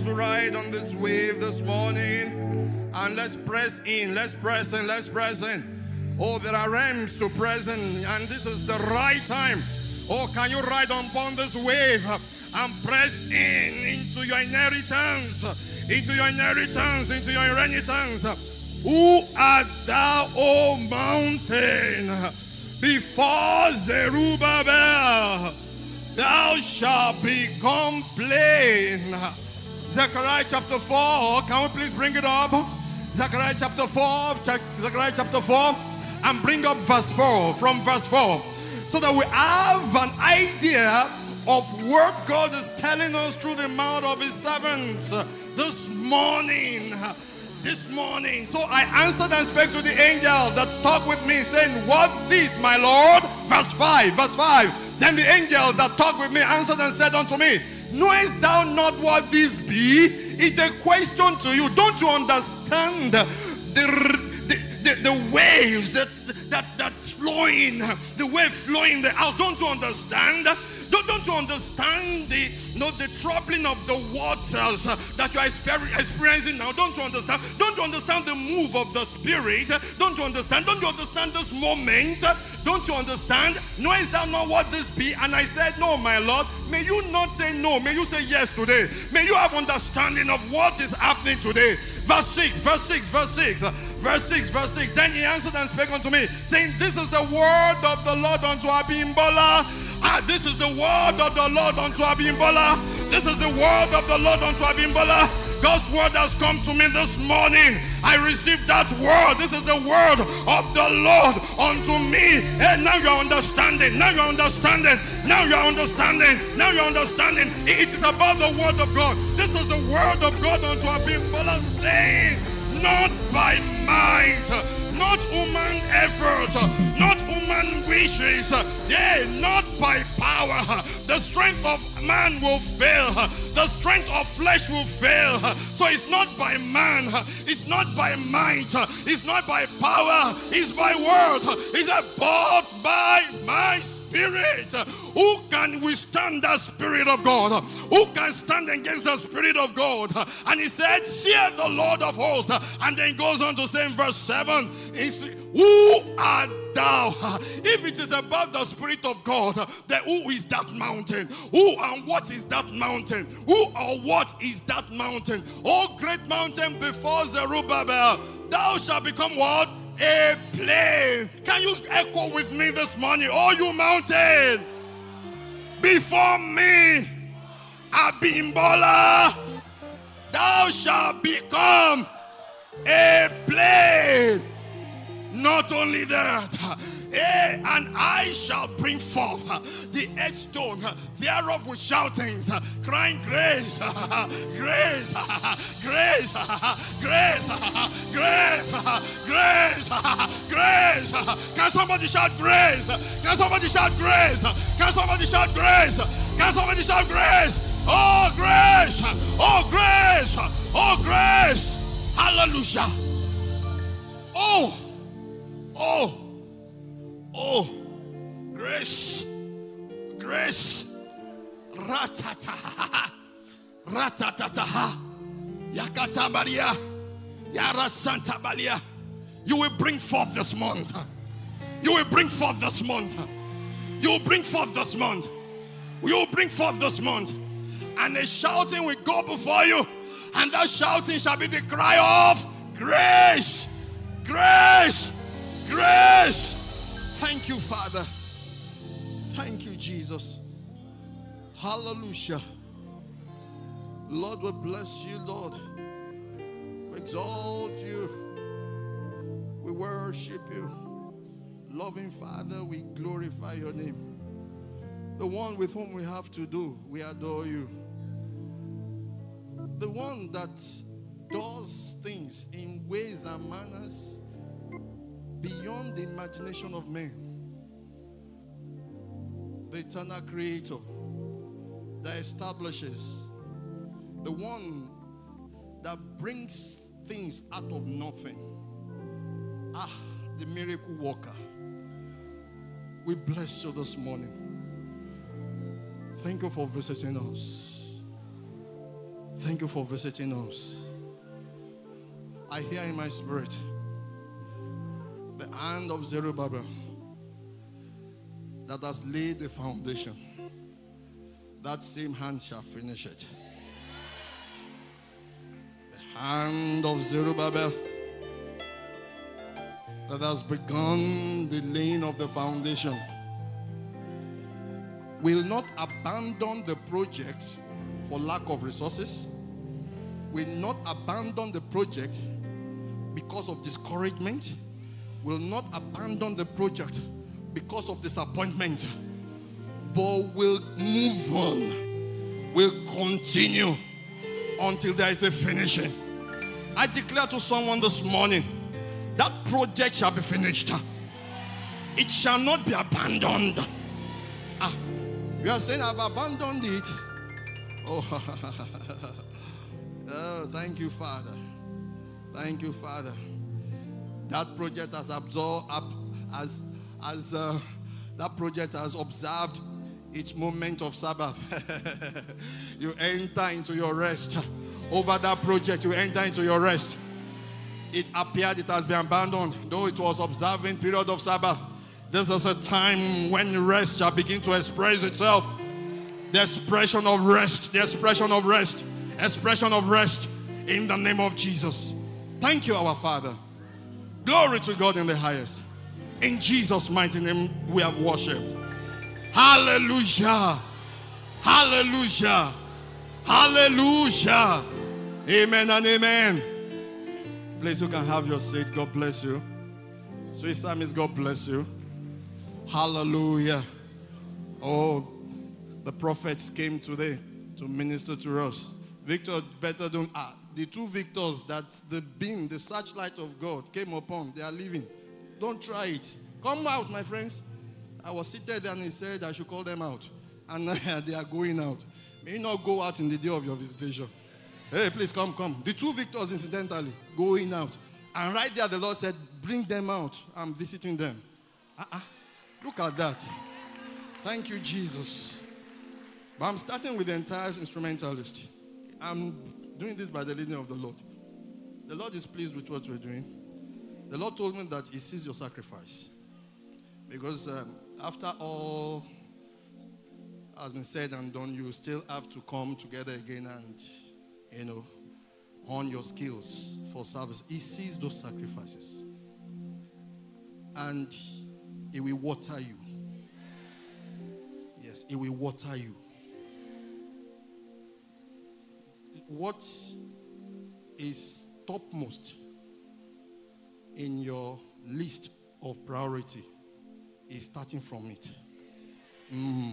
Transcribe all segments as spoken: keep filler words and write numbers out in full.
supposed to ride on this wave this morning. And let's press in, let's press in, let's press in. Oh, there are realms to press in, and this is the right time. Oh, can you ride upon this wave and press in into your inheritance, into your inheritance, into your inheritance. Who art thou, O mountain? Before Zerubbabel, thou shalt become plain. Zechariah chapter four, can we please bring it up? Zechariah chapter four, Zechariah chapter four, and bring up verse four, from verse four, so that we have an idea of what God is telling us through the mouth of his servants this morning. This morning. So I answered and spake to the angel that talked with me, saying, what this, my Lord? Verse five, verse five. Then the angel that talked with me answered and said unto me, knowest thou not what this be? It's a question to you. Don't you understand the, the, the, the waves that, that, that's flowing, the wave flowing in the house? Don't you understand? Don't, don't you understand the, you know, the troubling of the waters that you are experiencing now? Don't you understand? Don't you understand the move of the Spirit? Don't you understand? Don't you understand this moment? Don't you understand? Knowest thou not what this be? And I said, no, my Lord. May you not say no. May you say yes today. May you have understanding of what is happening today. Verse six, verse six, verse six, verse six, verse six. Then he answered and spake unto me, saying, this is the word of the Lord unto Abimbola. Ah, this is the word of the Lord unto Abimbola. This is the word of the Lord unto Abimbola. God's word has come to me this morning. I received that word. This is the word of the Lord unto me. And now you're understanding. Now you're understanding. Now you're understanding. Now you're understanding. It is about the word of God. This is the word of God unto Abimbola, saying, not by might, not human effort, not human wishes, yea, not by power. The strength of man will fail. The strength of flesh will fail. So it's not by man, it's not by might, it's not by power, it's by word. It's bought by my Spirit. Who can withstand the Spirit of God? Who can stand against the Spirit of God? And he said, "Fear the Lord of hosts." And then goes on to say in verse seven, who are thou? If it is about the Spirit of God, then who is that mountain? Who and what is that mountain? Who or what is that mountain? Oh, great mountain before Zerubbabel, thou shalt become what? A plain. Can you echo with me this morning? Oh, you mountain, before me, Abimbola, thou shalt become a plain. Not only that, hey, and I shall bring forth the headstone thereof with shoutings, crying, grace, grace, grace, grace, grace, grace, grace. Can somebody shout grace? Can somebody shout grace? Can somebody shout grace? Can somebody shout grace? Oh, grace, oh, grace, oh, grace. Hallelujah. Oh, oh. Oh, grace, grace, ratata, ratata, yakata maria, yara santa maria. You will bring forth this month. You will bring forth this month. You will bring forth this month. You will bring forth this month. And a shouting will go before you. And that shouting shall be the cry of grace, grace, grace. Thank you, Father. Thank you, Jesus. Hallelujah. Lord, we bless you, Lord. We exalt you. We worship you. Loving Father, we glorify your name. The one with whom we have to do, we adore you. The one that does things in ways and manners beyond the imagination of men, the eternal creator that establishes, the one that brings things out of nothing. Ah, the miracle worker. We bless you this morning. Thank you for visiting us. Thank you for visiting us. I hear in my spirit the hand of Zerubbabel that has laid the foundation. That same hand shall finish it. The hand of Zerubbabel that has begun the laying of the foundation will not abandon the project for lack of resources, will not abandon the project because of discouragement, will not abandon the project because of disappointment, but will move on, will continue until there is a finishing. I declare to someone this morning, that project shall be finished. It shall not be abandoned. Ah, you are saying I've abandoned it. Oh, oh, thank you, Father. Thank you, Father. That project has absorbed, as as uh, that project has observed its moment of Sabbath. You enter into your rest. Over that project, you enter into your rest. It appeared it has been abandoned, though it was observing period of Sabbath. This is a time when rest shall begin to express itself. The expression of rest, the expression of rest, expression of rest in the name of Jesus. Thank you, our Father. Glory to God in the highest. In Jesus' mighty name we have worshipped. Hallelujah. Hallelujah. Hallelujah. Amen and amen. Please, you can have your seat. God bless you. Sweet Psalmist, God bless you. Hallelujah. Oh, the prophets came today to minister to us. Victor, better don't. Ah, the two victors that the beam, the searchlight of God came upon, they are living. Don't try it. Come out, my friends. I was seated and he said I should call them out. And they are going out. May you not go out in the day of your visitation. Hey, please come, come. The two victors, incidentally, going out. And right there, the Lord said, bring them out. I'm visiting them. Uh-uh. Look at that. Thank you, Jesus. But I'm starting with the entire instrumentalist. I'm doing this by the leading of the Lord. The Lord is pleased with what we're doing. The Lord told me that he sees your sacrifice. Because um, after all has been said and done, you still have to come together again and, you know, hone your skills for service. He sees those sacrifices. And he will water you. Yes, he will water you. What is topmost in your list of priority is starting from it. Mm.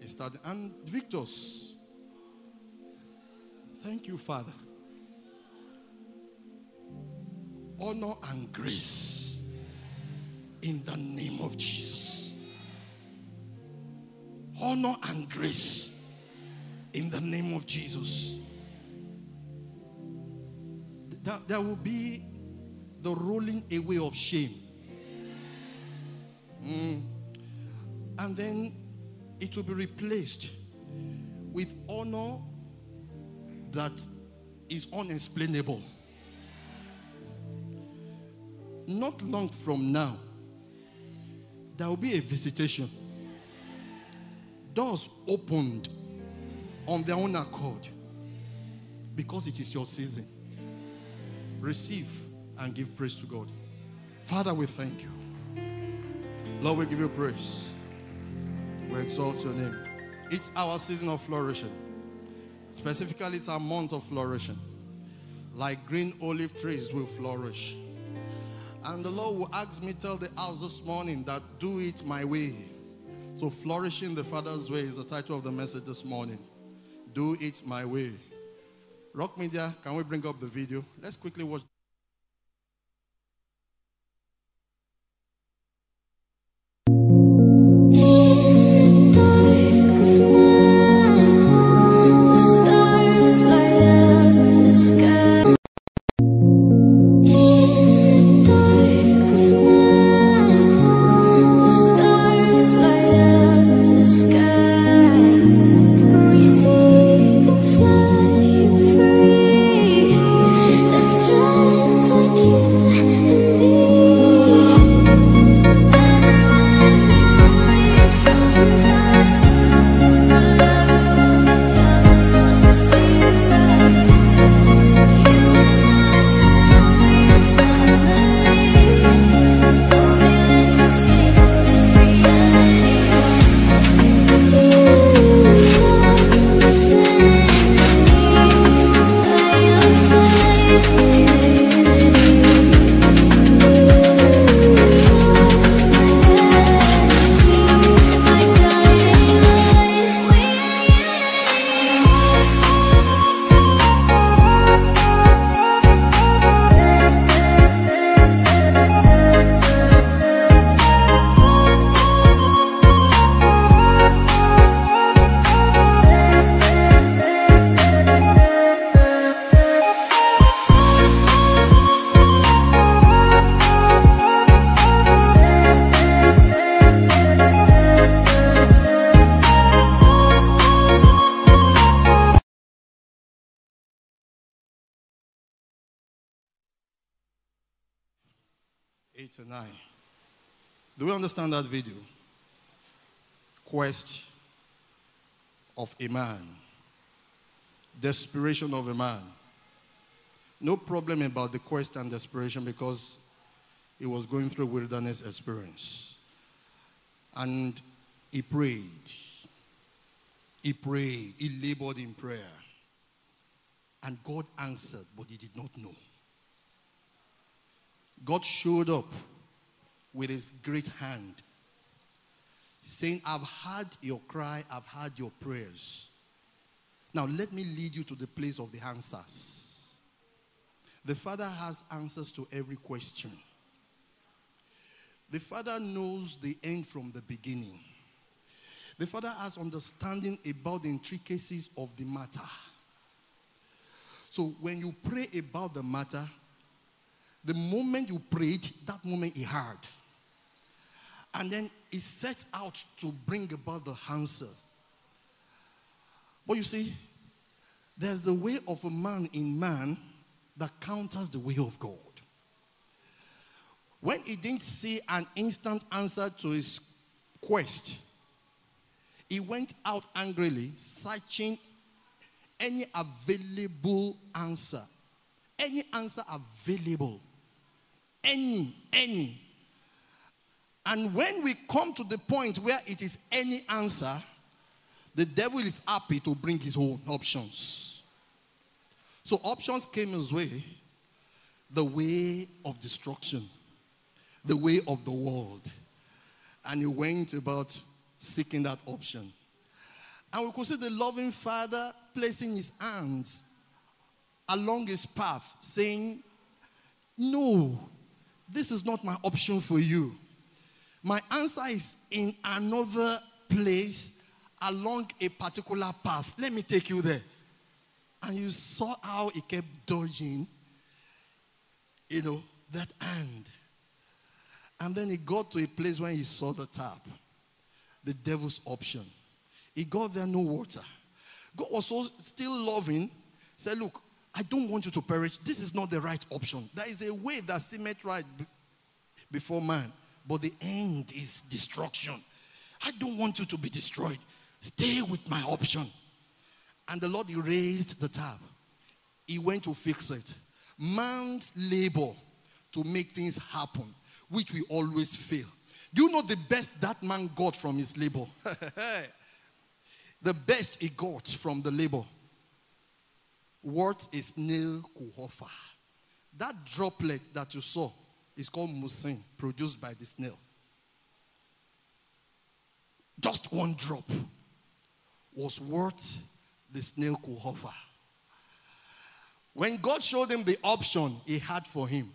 It's starting. And victors, thank you, Father. Honor and grace in the name of Jesus. Honor and grace in the name of Jesus. There will be the rolling away of shame. Mm. And then it will be replaced with honor that is unexplainable. Not long from now, there will be a visitation. Doors opened on their own accord because it is your season. Receive and give praise to God. Father, we thank you. Lord, we give you praise. We exalt your name. It's our season of flourishing. Specifically, it's our month of flourishing. Like green olive trees will flourish. And the Lord will ask me to tell the house this morning that do it my way. So flourishing the Father's way is the title of the message this morning. Do it my way. Rock Media, can we bring up the video? Let's quickly watch. sixty-nine. Do we understand that video? Quest of a man. Desperation of a man. No problem about the quest and desperation because he was going through wilderness experience. And he prayed. He prayed. He labored in prayer. And God answered, but he did not know. God showed up with his great hand, saying, I've heard your cry, I've heard your prayers. Now let me lead you to the place of the answers. The Father has answers to every question. The Father knows the end from the beginning. The Father has understanding about the intricacies of the matter. So when you pray about the matter, the moment you prayed, that moment he heard. And then he set out to bring about the answer. But you see, there's the way of a man in man that counters the way of God. When he didn't see an instant answer to his quest, he went out angrily, searching any available answer. Any answer available. Any, any. And when we come to the point where it is any answer, the devil is happy to bring his own options. So options came his way. The way of destruction. The way of the world. And he went about seeking that option. And we could see the loving Father placing his hands along his path, saying, no, this is not my option for you. My answer is in another place along a particular path. Let me take you there. And you saw how he kept dodging, you know, that hand. And then he got to a place where he saw the tap, the devil's option. He got there, no water. God was so still loving, said, look, I don't want you to perish. This is not the right option. There is a way that seemeth right before man, but the end is destruction. I don't want you to be destroyed. Stay with my option. And the Lord erased the tab. He went to fix it. Man's labor to make things happen, which we always fail. Do you know the best that man got from his labor? The best he got from the labor. What a snail could offer. That droplet that you saw is called mucin, produced by the snail. Just one drop was worth the snail could offer. When God showed him the option he had for him,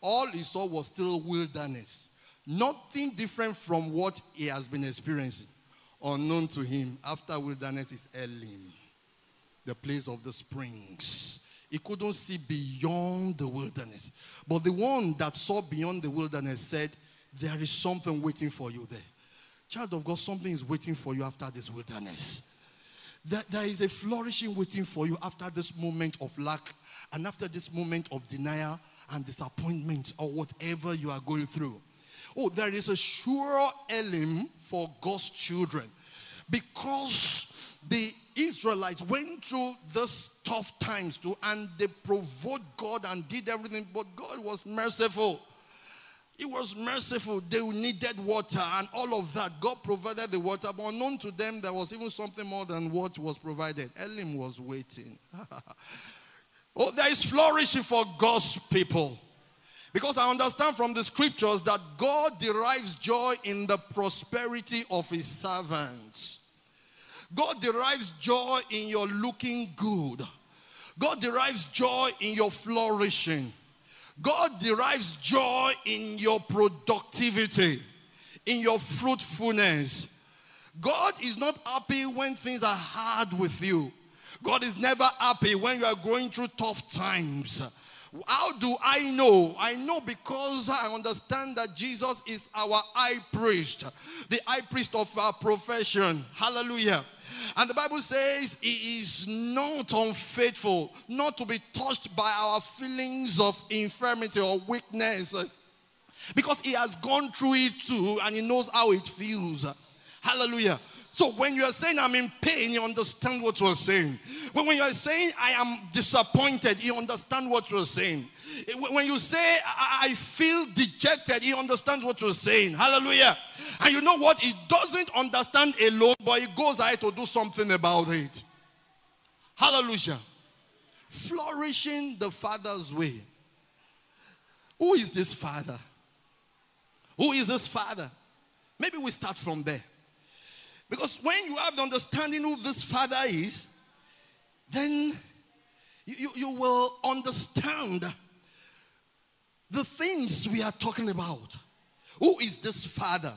all he saw was still wilderness. Nothing different from what he has been experiencing. Unknown to him, after wilderness is Elim, the place of the springs. He couldn't see beyond the wilderness. But the one that saw beyond the wilderness said, there is something waiting for you there. Child of God, something is waiting for you after this wilderness. There, there is a flourishing waiting for you after this moment of lack and after this moment of denial and disappointment or whatever you are going through. Oh, there is a sure Elim for God's children. Because the Israelites went through these tough times too, and they provoked God and did everything, but God was merciful. He was merciful. They needed water and all of that. God provided the water, but unknown to them, there was even something more than what was provided. Elim was waiting. Oh, there is flourishing for God's people. Because I understand from the scriptures that God derives joy in the prosperity of his servants. God derives joy in your looking good. God derives joy in your flourishing. God derives joy in your productivity, in your fruitfulness. God is not happy when things are hard with you. God is never happy when you are going through tough times. How do I know? I know because I understand that Jesus is our high priest, the high priest of our profession. Hallelujah. And the Bible says he is not unfaithful, not to be touched by our feelings of infirmity or weakness. because he has gone through it too and he knows how it feels. Hallelujah. So when you are saying I'm in pain, you understand what you are saying. When, when you are saying I am disappointed, you understand what you are saying. When you say I, I feel dejected, he understands what you are saying. Hallelujah. And you know what? He doesn't understand alone, but he goes ahead to do something about it. Hallelujah. Flourishing the Father's way. Who is this Father? Who is this Father? Maybe we start from there. Because when you have the understanding who this Father is, then you, you, you will understand the things we are talking about. Who is this Father?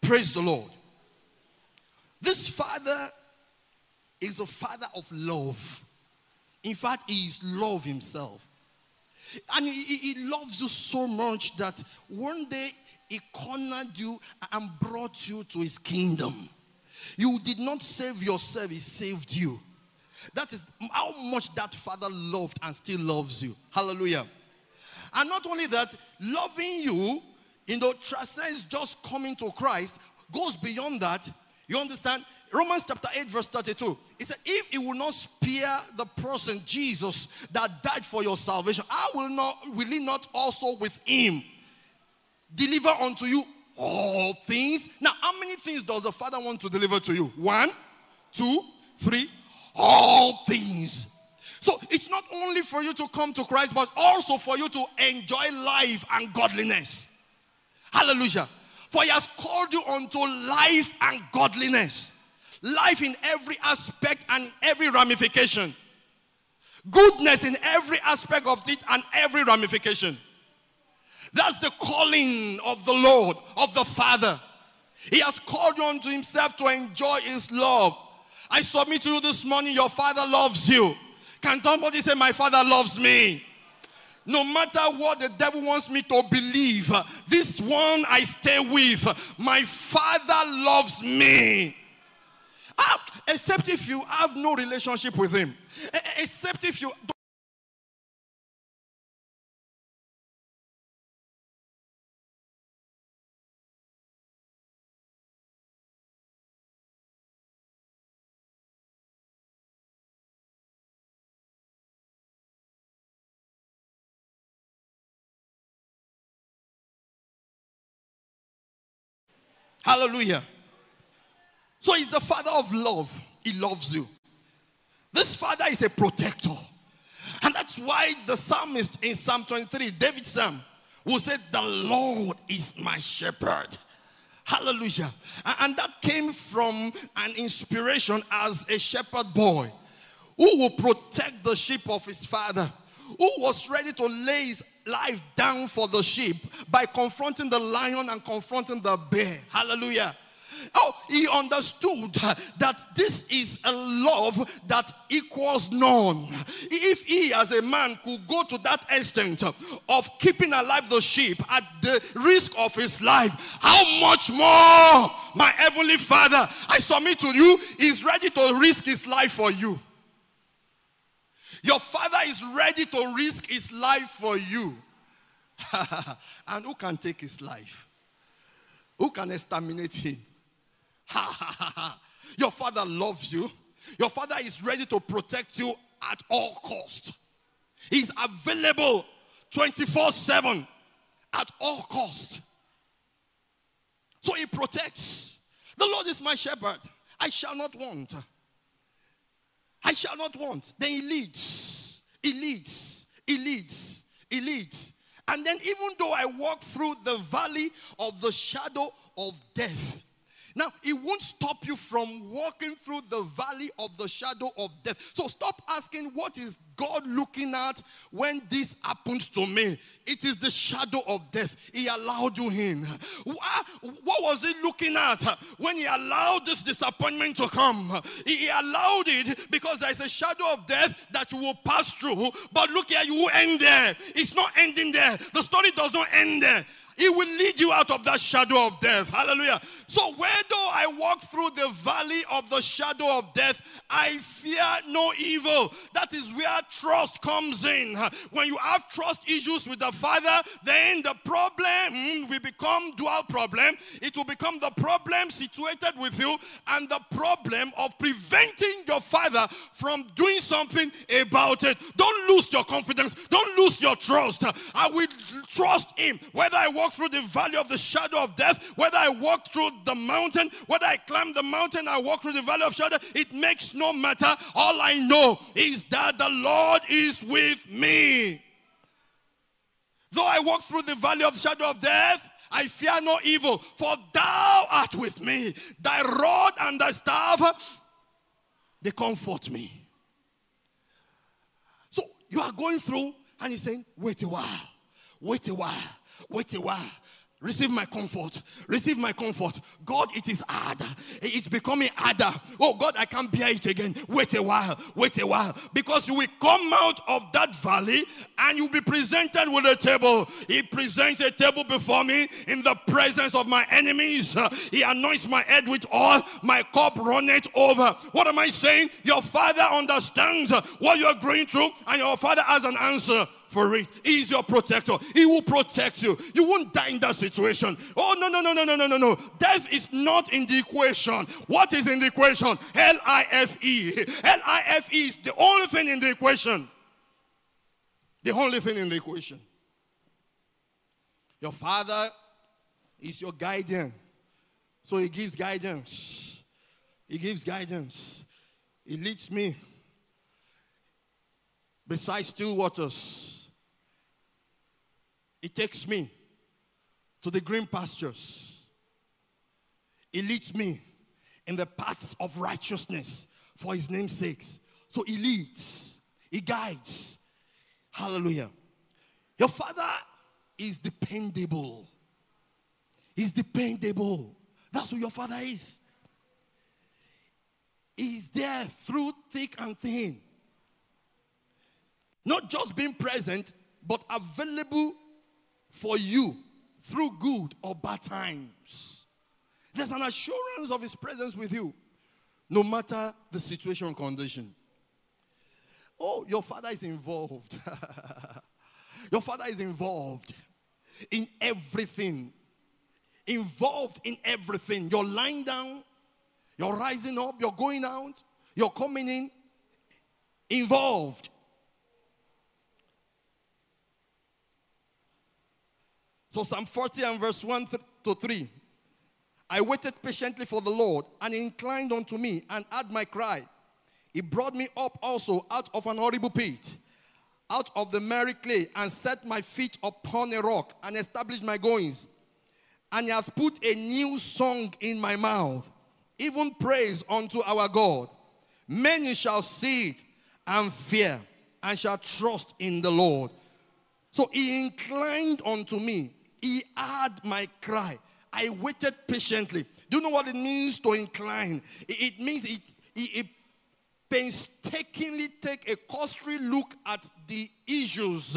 Praise the Lord. This Father is a Father of love. In fact, he is love himself. And he, he loves you so much that one day he cornered you and brought you to his kingdom. You did not save yourself, he saved you. That is how much that Father loved and still loves you. Hallelujah. And not only that, loving you, you know, transcends just coming to Christ, goes beyond that. You understand? Romans chapter eight verse thirty-two. It said, if he will not spare the person, Jesus, that died for your salvation, I will not, will he not also with him deliver unto you all things? Now, how many things does the Father want to deliver to you? One, two, three, all things. So it's not only for you to come to Christ, but also for you to enjoy life and godliness. Hallelujah. For he has called you unto life and godliness. Life in every aspect and every ramification. Goodness in every aspect of it and every ramification. That's the calling of the Lord, of the Father. He has called you unto himself to enjoy his love. I submit to you this morning, your Father loves you. Can somebody say, my Father loves me? No matter what the devil wants me to believe, this one I stay with. My Father loves me. Ah, except if you have no relationship with him. Except if you don't. Hallelujah. So he's the Father of love. He loves you. This Father is a protector. And that's why the psalmist in Psalm twenty-three, David's psalm, who said, the Lord is my shepherd. Hallelujah. And that came from an inspiration as a shepherd boy who will protect the sheep of his father, who was ready to lay his life down for the sheep by confronting the lion and confronting the bear. Hallelujah. Oh, he understood that this is a love that equals none. If he as a man could go to that extent of keeping alive the sheep at the risk of his life, how much more my heavenly Father, I submit to you, is ready to risk his life for you. Your Father is ready to risk his life for you. And who can take his life? Who can exterminate him? Your Father loves you. Your Father is ready to protect you at all costs. He's available twenty-four seven at all costs. So he protects. The Lord is my shepherd. I shall not want. I shall not want. Then he leads. He leads. He leads. He leads. And then even though I walk through the valley of the shadow of death. Now, he won't stop you from walking through the valley of the shadow of death. So stop asking, what is God looking at when this happens to me? It is the shadow of death. He allowed you in. What was he looking at when he allowed this disappointment to come? He allowed it because there is a shadow of death that you will pass through. But look here, you will end there. It's not ending there. The story does not end there. He will lead you out of that shadow of death. Hallelujah. So where though I walk through the valley of the shadow of death, I fear no evil. That is where trust comes in. When you have trust issues with the Father, then the problem will become dual problem. It will become the problem situated with you and the problem of preventing your Father from doing something about it. Don't lose your confidence. Don't lose your trust. I will trust him. Whether I walk through the valley of the shadow of death, whether I walk through the mountain, whether I climb the mountain, I walk through the valley of shadow, it makes no matter. All I know is that the Lord is with me. Though I walk through the valley of the shadow of death, I fear no evil, for thou art with me. Thy rod and thy staff, they comfort me. So you are going through and he's saying, wait a while, wait a while, wait a while. Receive my comfort. Receive my comfort. God, it is hard. It's becoming harder. Oh, God, I can't bear it again. Wait a while. Wait a while. Because you will come out of that valley and you'll be presented with a table. He presents a table before me in the presence of my enemies. He anoints my head with oil. My cup runneth over. What am I saying? Your Father understands what you're going through and your Father has an answer for it. He is your protector. He will protect you. You won't die in that situation. Oh, no, no, no, no, no, no, no, no. Death is not in the equation. What is in the equation? L I F E. L I F E is the only thing in the equation. The only thing in the equation. Your Father is your guardian. So he gives guidance. He gives guidance. He leads me beside still waters. He takes me to the green pastures. He leads me in the paths of righteousness for his name's sake. So he leads. He guides. Hallelujah. Your Father is dependable. He's dependable. That's who your Father is. He's there through thick and thin. Not just being present, but available for you through good or bad times. There's an assurance of his presence with you, no matter the situation or condition. Oh, your Father is involved. Your Father is involved in everything. Involved in everything. You're lying down, you're rising up, you're going out, you're coming in. Involved. So Psalm forty and verse one to three. I waited patiently for the Lord, and he inclined unto me and heard my cry. He brought me up also out of an horrible pit, out of the miry clay, and set my feet upon a rock, and established my goings. And he hath put a new song in my mouth, even praise unto our God. Many shall see it and fear, and shall trust in the Lord. So he inclined unto me. He heard my cry. I waited patiently. Do you know what it means to incline? It, it means it, it, it painstakingly take a cursory look at the issues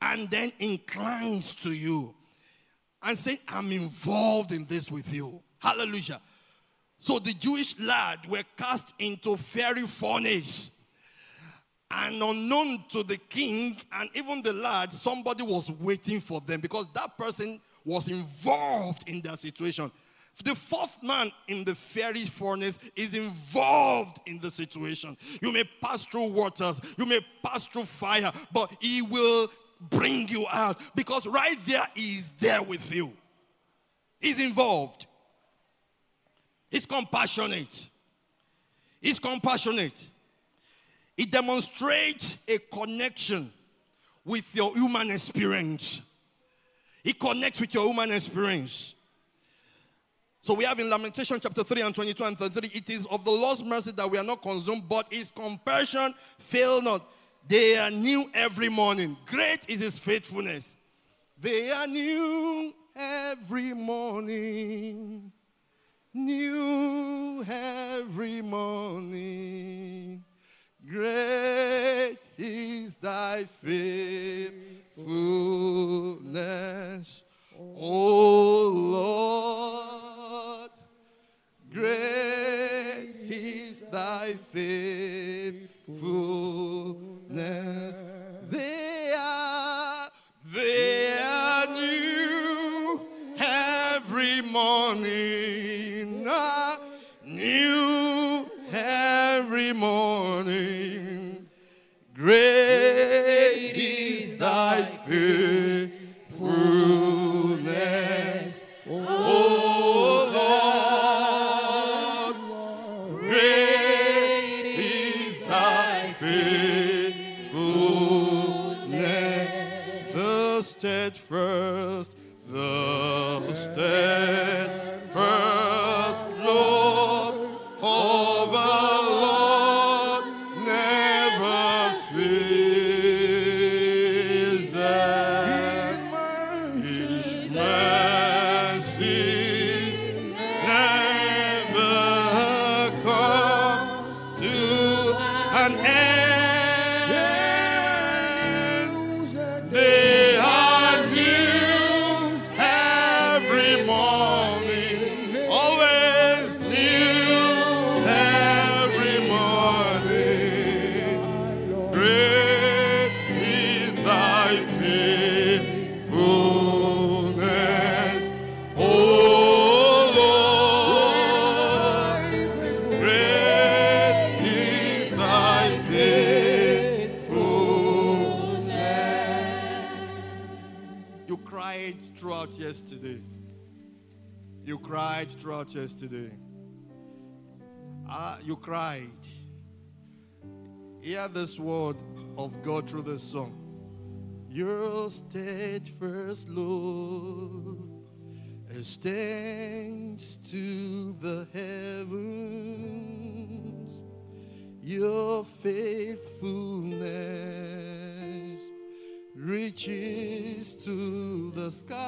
and then inclines to you and say, I'm involved in this with you. Hallelujah. So the Jewish lad were cast into fiery furnace. And unknown to the king and even the lad, somebody was waiting for them because that person was involved in their situation. The fourth man in the fiery furnace is involved in the situation. You may pass through waters, you may pass through fire, but he will bring you out because right there he is there with you. He's involved. He's compassionate. He's compassionate. It demonstrates a connection with your human experience. It connects with your human experience. So we have in Lamentations chapter three and twenty-two and thirty-three, it is of the Lord's mercy that we are not consumed, but his compassion fail not. They are new every morning. Great is his faithfulness. They are new every morning. New every morning. Great is thy faithfulness, O Lord. Great is is thy faithfulness. They are, they are new every morning. Ah, new every morning. Great is thy faithfulness. First, the steadfast love of the Lord never ceases. His mercies never come to an end. Yesterday, you cried throughout yesterday. Uh, you cried. Hear this word of God through this song. Your steadfast love extends to the heavens. Your faithfulness reaches to the sky.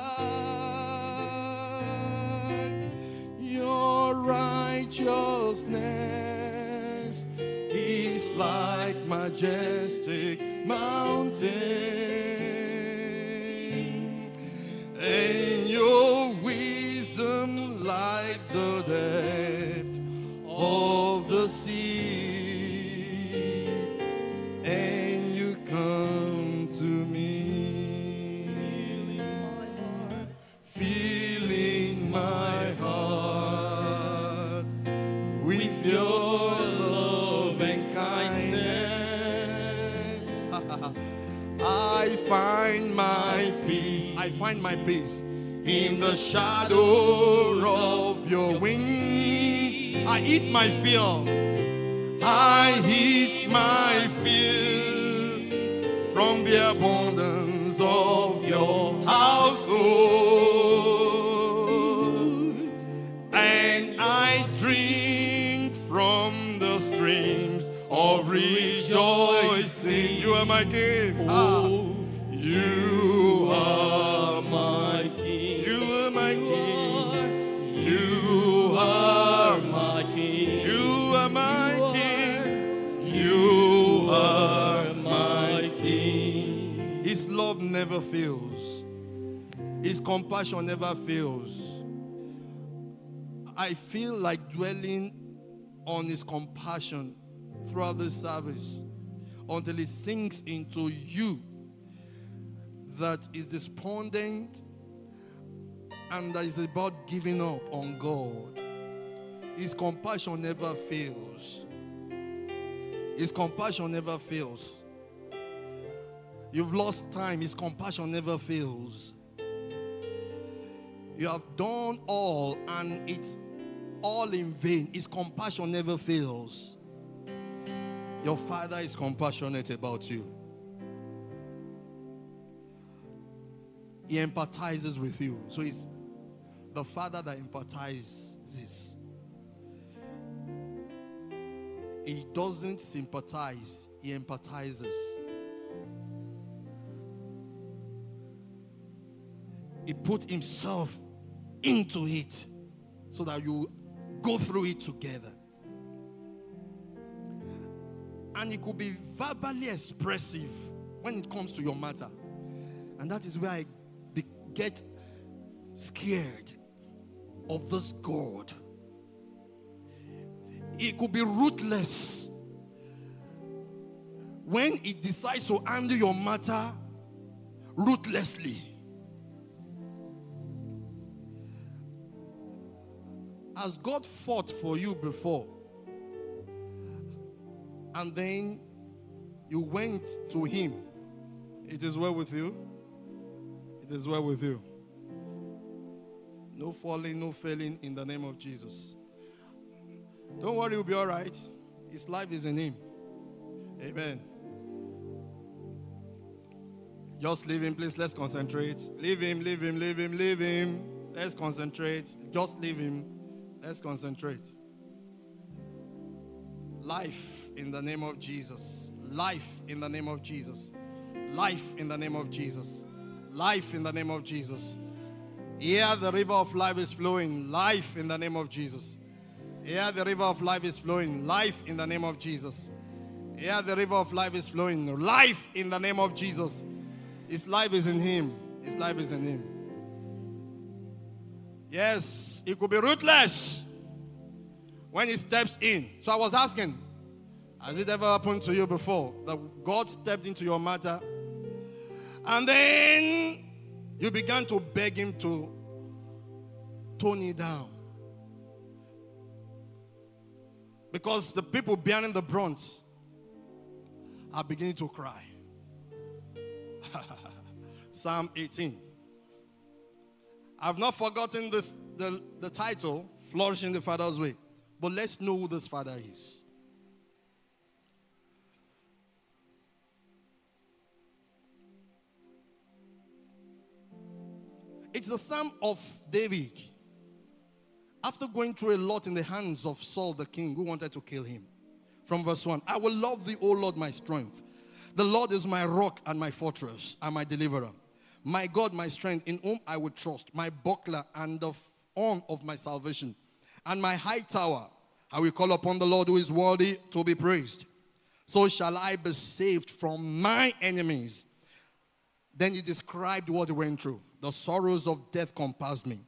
Your righteousness is like majestic mountain, and your wisdom like the depth of the sea. And you come to me, filling my heart with your love and kindness. I find my peace, I find my peace in the shadow of your wings. I eat my fill, I eat my fill from the abundance of your household, and I drink from the streams of rejoicing. You are my king. Ah. You are my king. You are my king. You are my king. You are my king. You are. His love never fails. His compassion never fails. I feel like dwelling on his compassion throughout the service until it sinks into you that is despondent and that is about giving up on God. His compassion never fails. His compassion never fails. You've lost time. His compassion never fails. You have done all and it's all in vain. His compassion never fails. Your Father is compassionate about you. He empathizes with you. So it's the Father that empathizes. He doesn't sympathize. He empathizes. He put himself into it so that you go through it together. And it could be verbally expressive when it comes to your matter. And that is where I get scared of this God. It could be ruthless. When it decides to handle your matter ruthlessly. Has God fought for you before? And then you went to him. It is well with you. It is well with you. No falling, no failing in the name of Jesus. Don't worry, you'll be all right. His life is in him. Amen. Just leave him, please. Let's concentrate. Leave him, leave him, leave him, leave him. Let's concentrate. Just leave him. Let's concentrate. Life in the name of Jesus. Life in the name of Jesus. Life in the name of Jesus. Life in the name of Jesus. Here the river of life is flowing. Life in the name of Jesus. Here the river of life is flowing. Life in the name of Jesus. Here the river of life is flowing. Life in the name of Jesus. His life is in him. His life is in him. Yes, it could be ruthless when he steps in. So I was asking, has it ever happened to you before that God stepped into your matter and then you began to beg him to tone it down? Because the people bearing the brunt are beginning to cry. Psalm eighteen. I've not forgotten this, the, the title, Flourishing the Father's Way. But let's know who this Father is. It's the Psalm of David. After going through a lot in the hands of Saul the king, who wanted to kill him. From verse one, I will love thee, O Lord, my strength. The Lord is my rock and my fortress and my deliverer. My God, my strength, in whom I would trust, my buckler and the horn of my salvation, and my high tower. I will call upon the Lord who is worthy to be praised. So shall I be saved from my enemies. Then he described what he went through. The sorrows of death compassed me,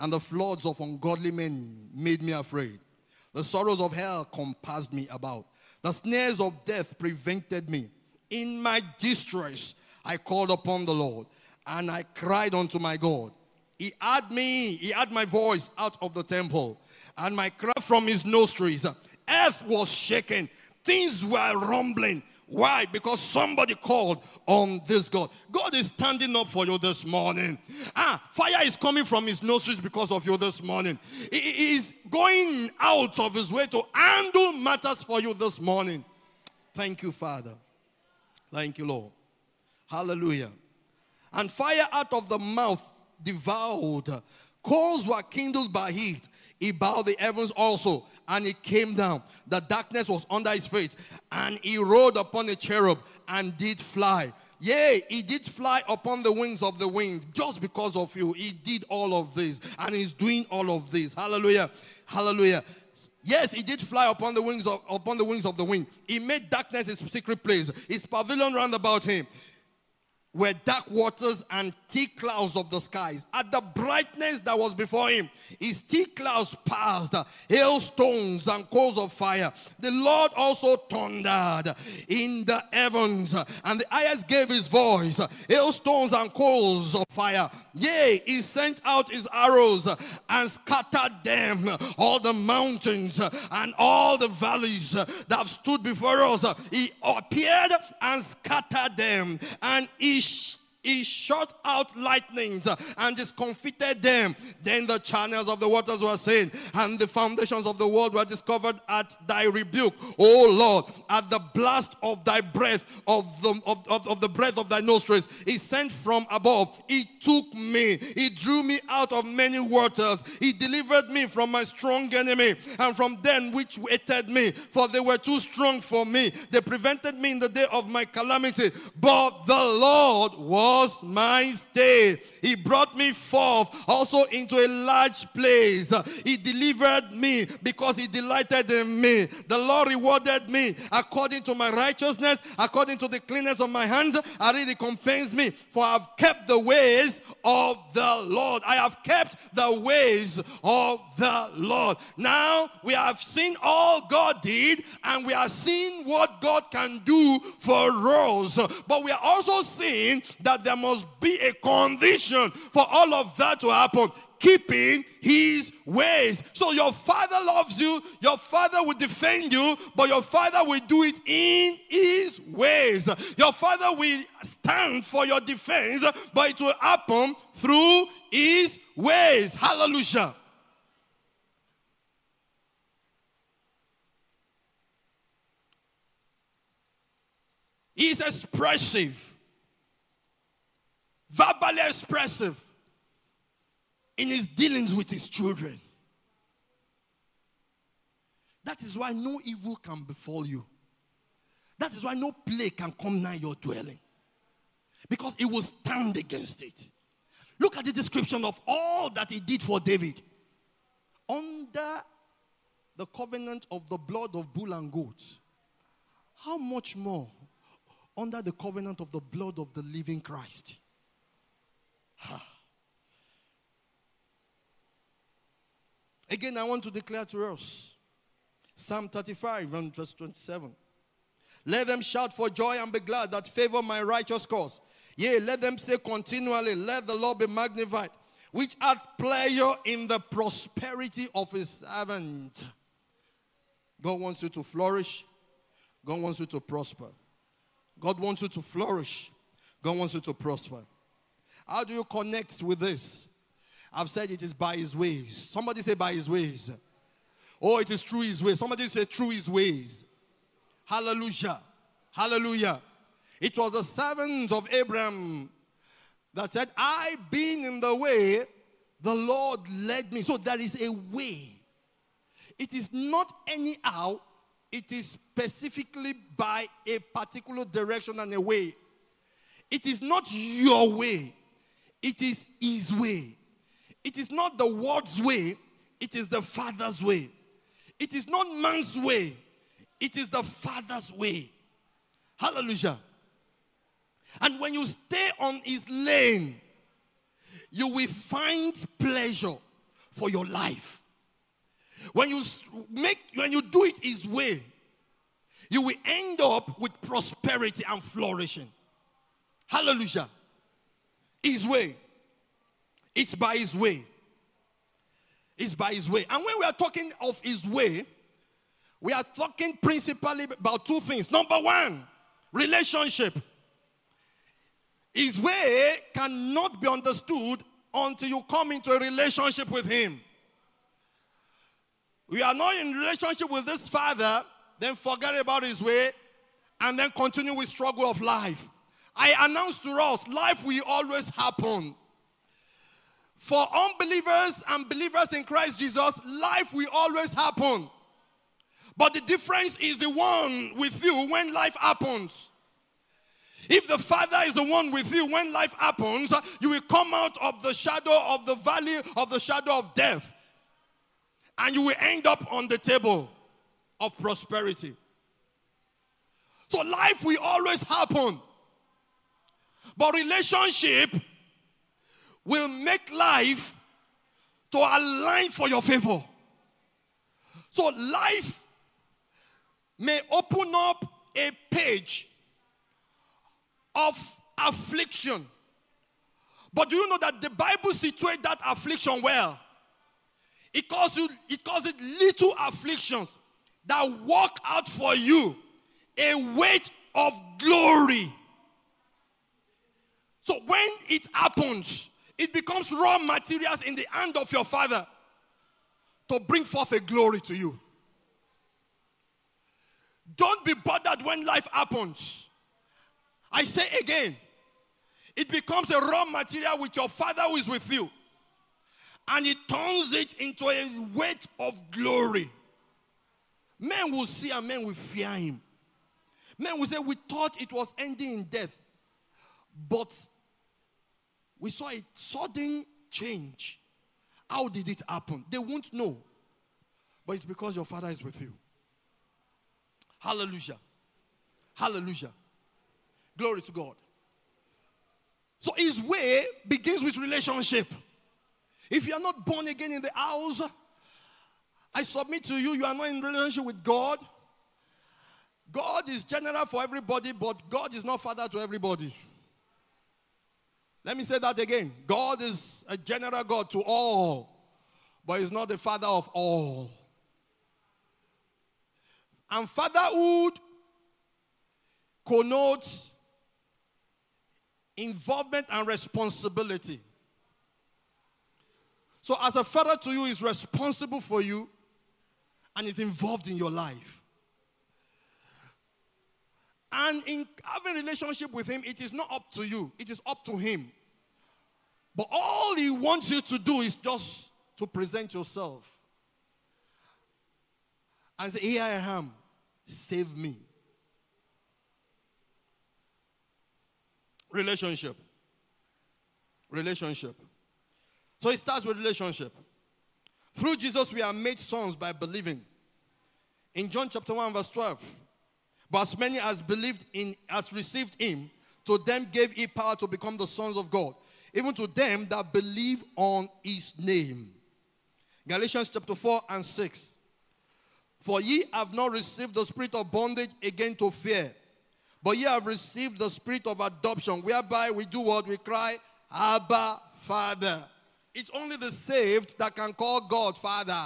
and the floods of ungodly men made me afraid. The sorrows of hell compassed me about. The snares of death prevented me. In my distress, I called upon the Lord. And I cried unto my God. He had me, he had my voice out of the temple, and my cry from his nostrils. Earth was shaken. Things were rumbling. Why? Because somebody called on this God. God is standing up for you this morning. Ah, fire is coming from his nostrils because of you this morning. He is going out of his way to handle matters for you this morning. Thank you, Father. Thank you, Lord. Hallelujah. And fire out of the mouth devoured. Coals were kindled by heat. He bowed the heavens also, and it came down. The darkness was under his feet, and he rode upon a cherub and did fly. Yea, he did fly upon the wings of the wind. Just because of you, he did all of this, and he's doing all of this. Hallelujah. Hallelujah. Yes, he did fly upon the wings of, upon the wings of the wind. He made darkness his secret place, his pavilion round about him. Were dark waters and thick clouds of the skies. At the brightness that was before him, his thick clouds passed, hailstones and coals of fire. The Lord also thundered in the heavens, and the highest gave his voice, hailstones and coals of fire. Yea, he sent out his arrows and scattered them, all the mountains and all the valleys that have stood before us. He appeared and scattered them, and he He shot out lightnings and discomfited them. Then the channels of the waters were seen, and the foundations of the world were discovered at thy rebuke, O Lord, at the blast of thy breath, of the, of, of, of the breath of thy nostrils. He sent from above. He took me. He drew me out of many waters. He delivered me from my strong enemy and from them which hated me, for they were too strong for me. They prevented me in the day of my calamity. But the Lord was was my stay. He brought me forth also into a large place. He delivered me because he delighted in me. The Lord rewarded me according to my righteousness, according to the cleanness of my hands. And he recompensed me, for I have kept the ways of the Lord. I have kept the ways of the Lord. Now we have seen all God did, and we are seeing what God can do for us. But we are also seeing that there must be a condition for all of that to happen. Keeping his ways. So your father loves you, your father will defend you, but your father will do it in his ways. Your father will stand for your defense, but it will happen through his ways. Hallelujah. He's expressive, verbally expressive in his dealings with his children. That is why no evil can befall you. That is why no plague can come nigh your dwelling, because he will stand against it. Look at the description of all that he did for David. Under the covenant of the blood of bull and goat, how much more under the covenant of the blood of the living Christ? Ha. Again, I want to declare to us, Psalm thirty-five, verse twenty-seven. Let them shout for joy and be glad that favor my righteous cause. Yea, let them say continually, let the Lord be magnified, which hath pleasure in the prosperity of his servant. God wants you to flourish. God wants you to prosper. God wants you to flourish. God wants you to prosper. How do you connect with this? I've said it is by his ways. Somebody say by his ways. Oh, it is through his ways. Somebody say through his ways. Hallelujah. Hallelujah. It was the servant of Abraham that said, I being in the way, the Lord led me. So there is a way. It is not anyhow. It is specifically by a particular direction and a way. It is not your way. It is his way. It is not the world's way, it is the Father's way. It is not man's way, it is the Father's way. Hallelujah. And when you stay on his lane, you will find pleasure for your life. When you make, when you do it his way, you will end up with prosperity and flourishing. Hallelujah. His way. It's by his way. It's by his way. And when we are talking of his way, we are talking principally about two things. Number one, relationship. His way cannot be understood until you come into a relationship with him. We are not in relationship with this Father, then forget about his way, and then continue with struggle of life. I announce to us, life will always happen. For unbelievers and believers in Christ Jesus, life will always happen. But the difference is the one with you when life happens. If the Father is the one with you when life happens, you will come out of the shadow of the valley of the shadow of death. And you will end up on the table of prosperity. So life will always happen. But relationship will make life to align for your favor. So life may open up a page of affliction. But do you know that the Bible situates that affliction well? It calls it, it calls it little afflictions that work out for you a weight of glory. So when it happens, it becomes raw materials in the hand of your Father to bring forth a glory to you. Don't be bothered when life happens. I say again, it becomes a raw material with your Father who is with you. And it turns it into a weight of glory. Men will see and men will fear him. Men will say, we thought it was ending in death. But we saw a sudden change. How did it happen? They won't know. But it's because your Father is with you. Hallelujah. Hallelujah. Glory to God. So his way begins with relationship. If you are not born again in the house, I submit to you, you are not in relationship with God. God is general for everybody, but God is not father to everybody. Let me say that again. God is a general God to all, but he's not the father of all. And fatherhood connotes involvement and responsibility. So as a father to you is responsible for you and is involved in your life. And in having a relationship with him, it is not up to you. It is up to him. But all he wants you to do is just to present yourself. And say, here I am. Save me. Relationship. Relationship. So it starts with relationship. Through Jesus we are made sons by believing. In John chapter one verse twelve. But as many as believed in, as received him, to them gave he power to become the sons of God. Even to them that believe on his name. Galatians chapter four and six. For ye have not received the spirit of bondage again to fear. But ye have received the spirit of adoption, whereby we do what? We cry, Abba, Father. It's only the saved that can call God Father.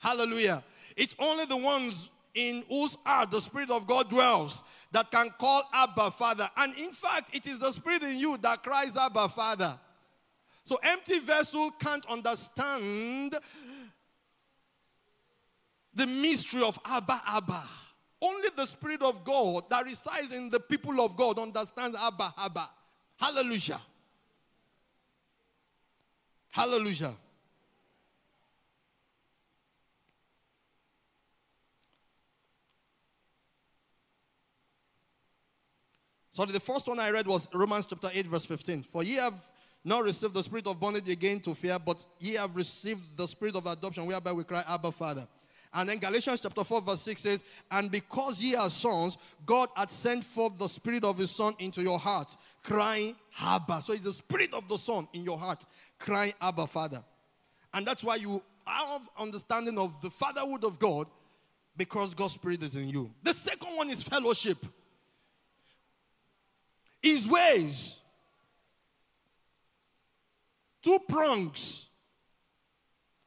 Hallelujah. It's only the ones in whose heart the Spirit of God dwells that can call Abba, Father. And in fact, it is the Spirit in you that cries Abba, Father. So empty vessel can't understand the mystery of Abba, Abba. Only the Spirit of God that resides in the people of God understands Abba, Abba. Hallelujah. Hallelujah. So the first one I read was Romans chapter eight verse fifteen. For ye have not received the spirit of bondage again to fear, but ye have received the spirit of adoption, whereby we cry, Abba, Father. And then Galatians chapter four verse six says, and because ye are sons, God hath sent forth the spirit of his son into your heart, crying, Abba. So it's the spirit of the son in your heart, crying, Abba, Father. And that's why you have understanding of the fatherhood of God, because God's spirit is in you. The second one is fellowship. His ways. Two prongs.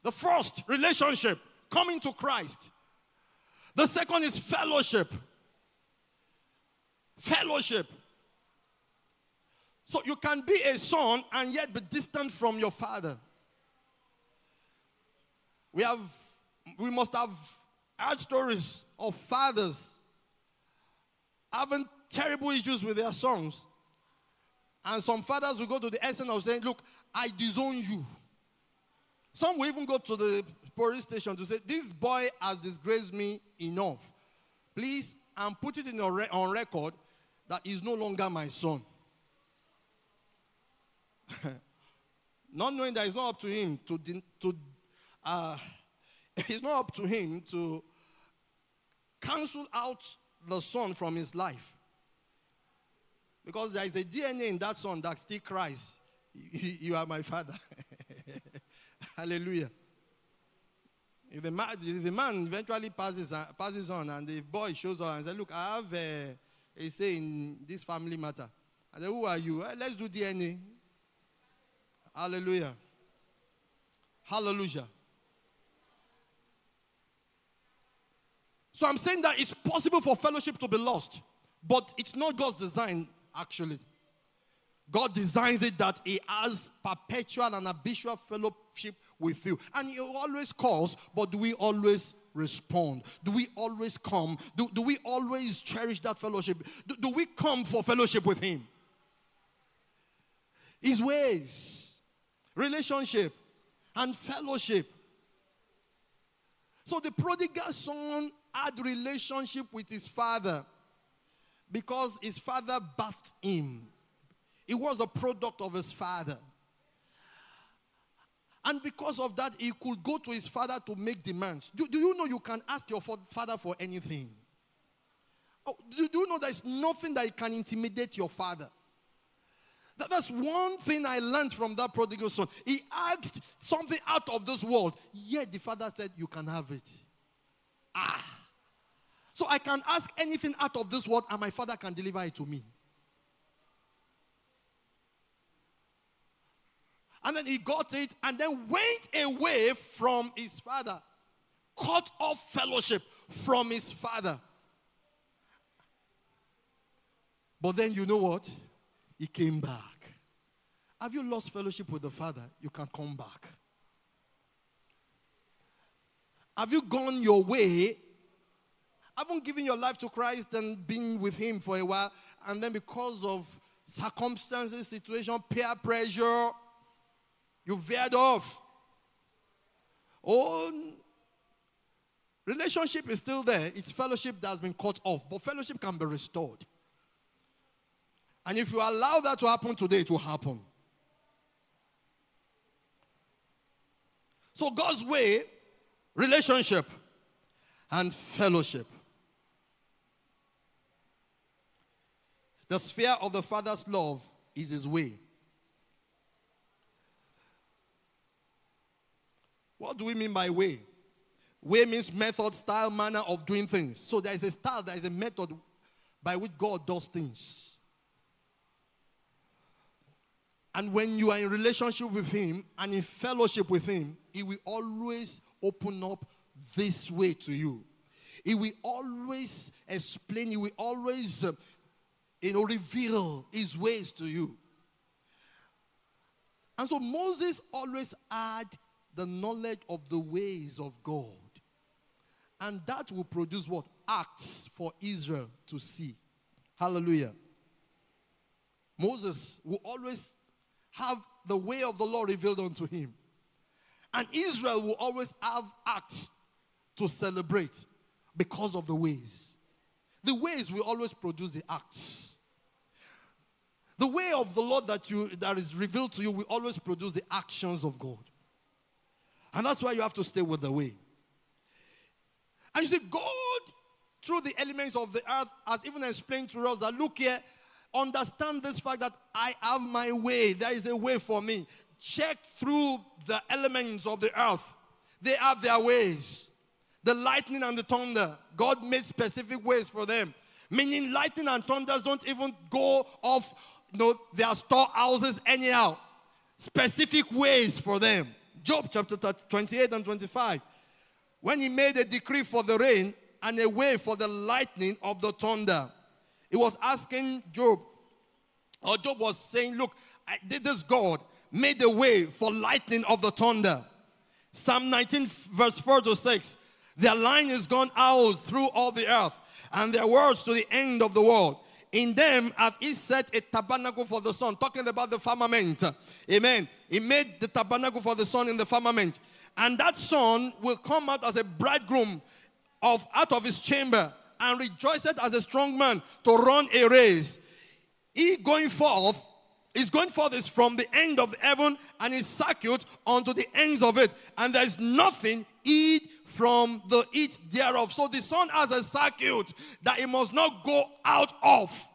The first, relationship. Coming to Christ. The second is fellowship. Fellowship. So you can be a son and yet be distant from your father. We have, we must have heard stories of fathers having terrible issues with their sons. And some fathers will go to the essence of saying, look, I disown you. Some will even go to the police station to say, this boy has disgraced me enough. Please, and put it in your re on record that he's no longer my son. Not knowing that it's not up to him to, to uh, it's not up to him to cancel out the son from his life. Because there is a D N A in that son that still cries, you are my father. Hallelujah. If the, man, if the man eventually passes, passes on and the boy shows up and says, look, I have a, a say in this family matter. I say, who are you? Hey, let's do D N A. Hallelujah. Hallelujah. So I'm saying that it's possible for fellowship to be lost. But it's not God's design, actually. God designs it that he has perpetual and habitual fellowship with you. And he always calls, but do we always respond? Do we always come? Do, do we always cherish that fellowship? Do, do we come for fellowship with him? His ways, relationship, and fellowship. So the prodigal son had relationship with his father because his father bathed him. It was a product of his father. And because of that, he could go to his father to make demands. Do, do you know you can ask your father for anything? Oh, do, do you know there's nothing that can intimidate your father? That, that's one thing I learned from that prodigal son. He asked something out of this world, yet the father said, you can have it. Ah. So I can ask anything out of this world and my father can deliver it to me. And then he got it and then went away from his father. Cut off fellowship from his father. But then you know what? He came back. Have you lost fellowship with the father? You can come back. Have you gone your way? Haven't given your life to Christ and been with him for a while. And then because of circumstances, situation, peer pressure, you veered off. Oh, relationship is still there. It's fellowship that has been cut off. But fellowship can be restored. And if you allow that to happen today, it will happen. So God's way, relationship and fellowship. The sphere of the Father's love is his way. What do we mean by way? Way means method, style, manner of doing things. So there is a style, there is a method by which God does things. And when you are in relationship with him and in fellowship with him, he will always open up this way to you. He will always explain, he will always uh, you know, reveal his ways to you. And so Moses always had the knowledge of the ways of God. And that will produce what? Acts for Israel to see. Hallelujah. Moses will always have the way of the Lord revealed unto him. And Israel will always have acts to celebrate because of the ways. The ways will always produce the acts. The way of the Lord that, you, that is revealed to you will always produce the actions of God. And that's why you have to stay with the way. And you see, God, through the elements of the earth, has even explained to us that, look here, understand this fact that I have my way. There is a way for me. Check through the elements of the earth. They have their ways. The lightning and the thunder, God made specific ways for them. Meaning lightning and thunders don't even go off, you know, their storehouses anyhow. Specific ways for them. Job chapter twenty-eight and twenty-five. When he made a decree for the rain and a way for the lightning of the thunder. He was asking Job, or Job was saying, look, I did this God. Made the way for lightning of the thunder. Psalm nineteen verse four to six. Their line is gone out through all the earth, and their words to the end of the world. In them have he set a tabernacle for the sun. Talking about the firmament. Amen. He made the tabernacle for the sun in the firmament. And that sun will come out as a bridegroom of, out of his chamber, and rejoiceth as a strong man to run a race. He going forth His going forth is from the end of heaven and his circuit unto the ends of it. And there is nothing hid from the heat thereof. So the sun has a circuit that it must not go out of.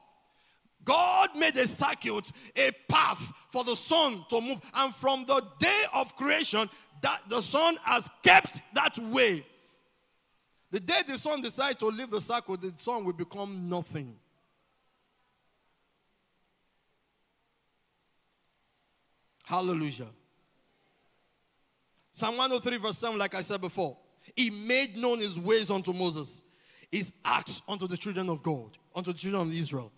God made a circuit, a path for the sun to move. And from the day of creation, that the sun has kept that way. The day the sun decides to leave the circle, the sun will become nothing. Hallelujah. Psalm one oh three verse seven, like I said before. He made known his ways unto Moses. His acts unto the children of God. Unto the children of Israel.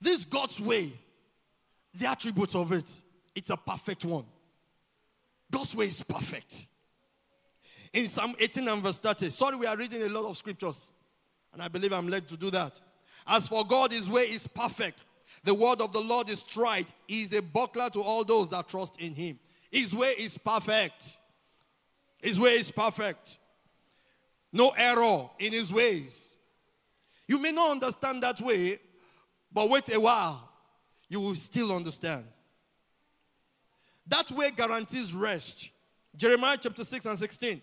This God's way. The attributes of it. It's a perfect one. God's way is perfect. In Psalm eighteen and verse thirty. Sorry, we are reading a lot of scriptures. And I believe I'm led to do that. As for God, his way is perfect. The word of the Lord is tried. He is a buckler to all those that trust in him. His way is perfect. His way is perfect. No error in his ways. You may not understand that way, but wait a while, you will still understand. That way guarantees rest. Jeremiah chapter six and sixteen.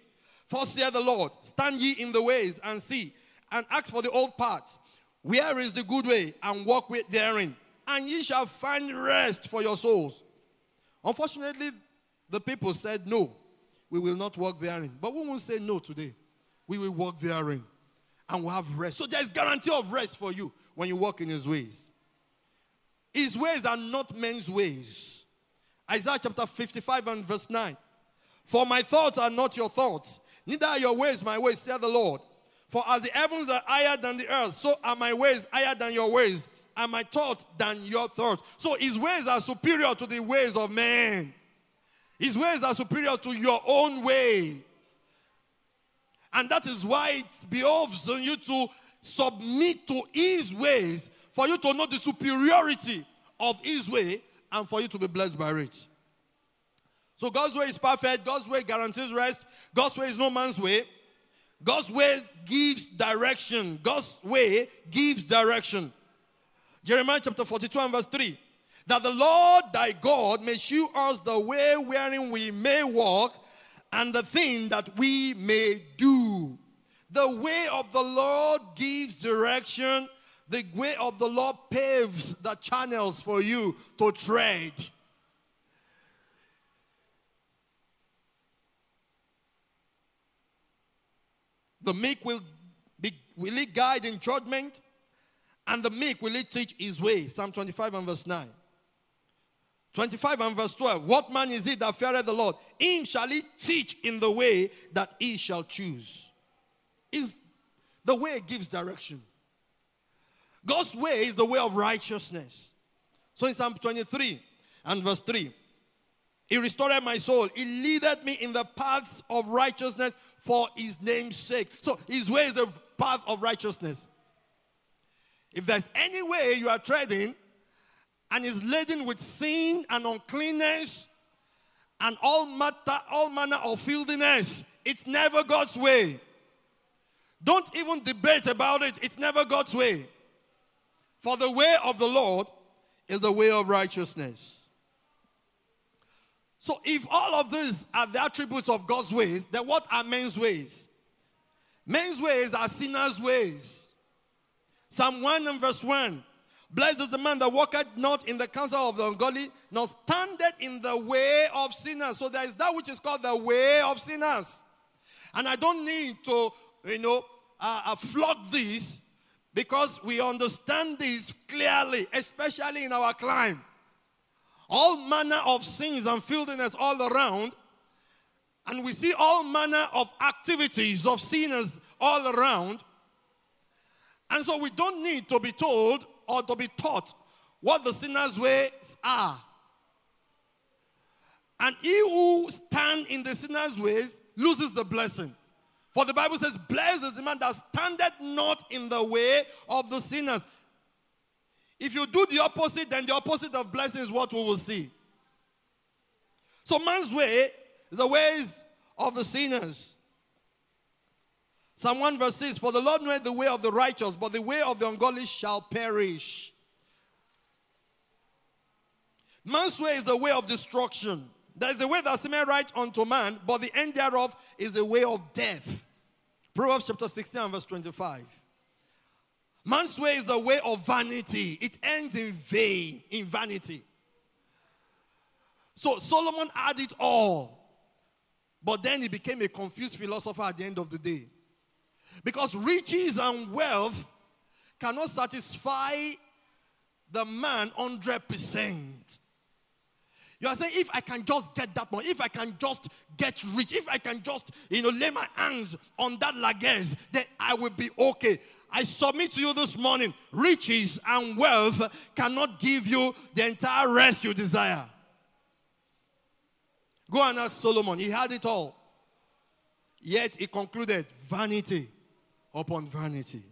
Thus saith the Lord, stand ye in the ways and see, and ask for the old paths. Where is the good way, and walk with therein, and ye shall find rest for your souls. Unfortunately, the people said, no, we will not walk therein. But we won't say no today. We will walk therein, and we'll have rest. So there's guarantee of rest for you when you walk in his ways. His ways are not men's ways. Isaiah chapter fifty-five and verse nine. For my thoughts are not your thoughts, neither are your ways my ways, saith the Lord. For as the heavens are higher than the earth, so are my ways higher than your ways, and my thoughts than your thoughts. So his ways are superior to the ways of man. His ways are superior to your own ways. And that is why it behoves on you to submit to his ways, for you to know the superiority of his way, and for you to be blessed by it. So God's way is perfect. God's way guarantees rest. God's way is no man's way. God's way gives direction. God's way gives direction. Jeremiah chapter forty-two and verse three. That the Lord thy God may shew us the way wherein we may walk, and the thing that we may do. The way of the Lord gives direction. The way of the Lord paves the channels for you to tread. The meek will, be, will he guide in judgment, and the meek will he teach his way. Psalm twenty-five and verse nine. twenty-five and verse twelve. What man is it that feareth the Lord? Him shall he teach in the way that he shall choose. Is the way gives direction. God's way is the way of righteousness. So in Psalm twenty-three and verse three. He restored my soul. He leadeth me in the paths of righteousness for his name's sake. So his way is the path of righteousness. If there's any way you are treading and is laden with sin and uncleanness and all matter, all manner of filthiness, it's never God's way. Don't even debate about it. It's never God's way. For the way of the Lord is the way of righteousness. So if all of these are the attributes of God's ways, then what are men's ways? Men's ways are sinners' ways. Psalm one and verse one. Blessed is the man that walketh not in the counsel of the ungodly, nor standeth in the way of sinners. So there is that which is called the way of sinners. And I don't need to, you know, uh, uh, flood this, because we understand this clearly, especially in our climb. All manner of sins and filthiness all around. And we see all manner of activities of sinners all around. And so we don't need to be told or to be taught what the sinner's ways are. And he who stands in the sinner's ways loses the blessing. For the Bible says, blessed is the man that standeth not in the way of the sinners. If you do the opposite, then the opposite of blessing is what we will see. So man's way is the ways of the sinners. Psalm one verse six, for the Lord knoweth the way of the righteous, but the way of the ungodly shall perish. Man's way is the way of destruction. There is the way that seemeth right unto man, but the end thereof is the way of death. Proverbs chapter sixteen and verse twenty-five. Man's way is the way of vanity. It ends in vain, in vanity. So Solomon had it all. But then he became a confused philosopher at the end of the day. Because riches and wealth cannot satisfy the man one hundred percent. You are saying, if I can just get that money, if I can just get rich, if I can just, you know, lay my hands on that largesse, then I will be okay. I submit to you this morning, riches and wealth cannot give you the entire rest you desire. Go and ask Solomon. He had it all. Yet he concluded, vanity upon vanity.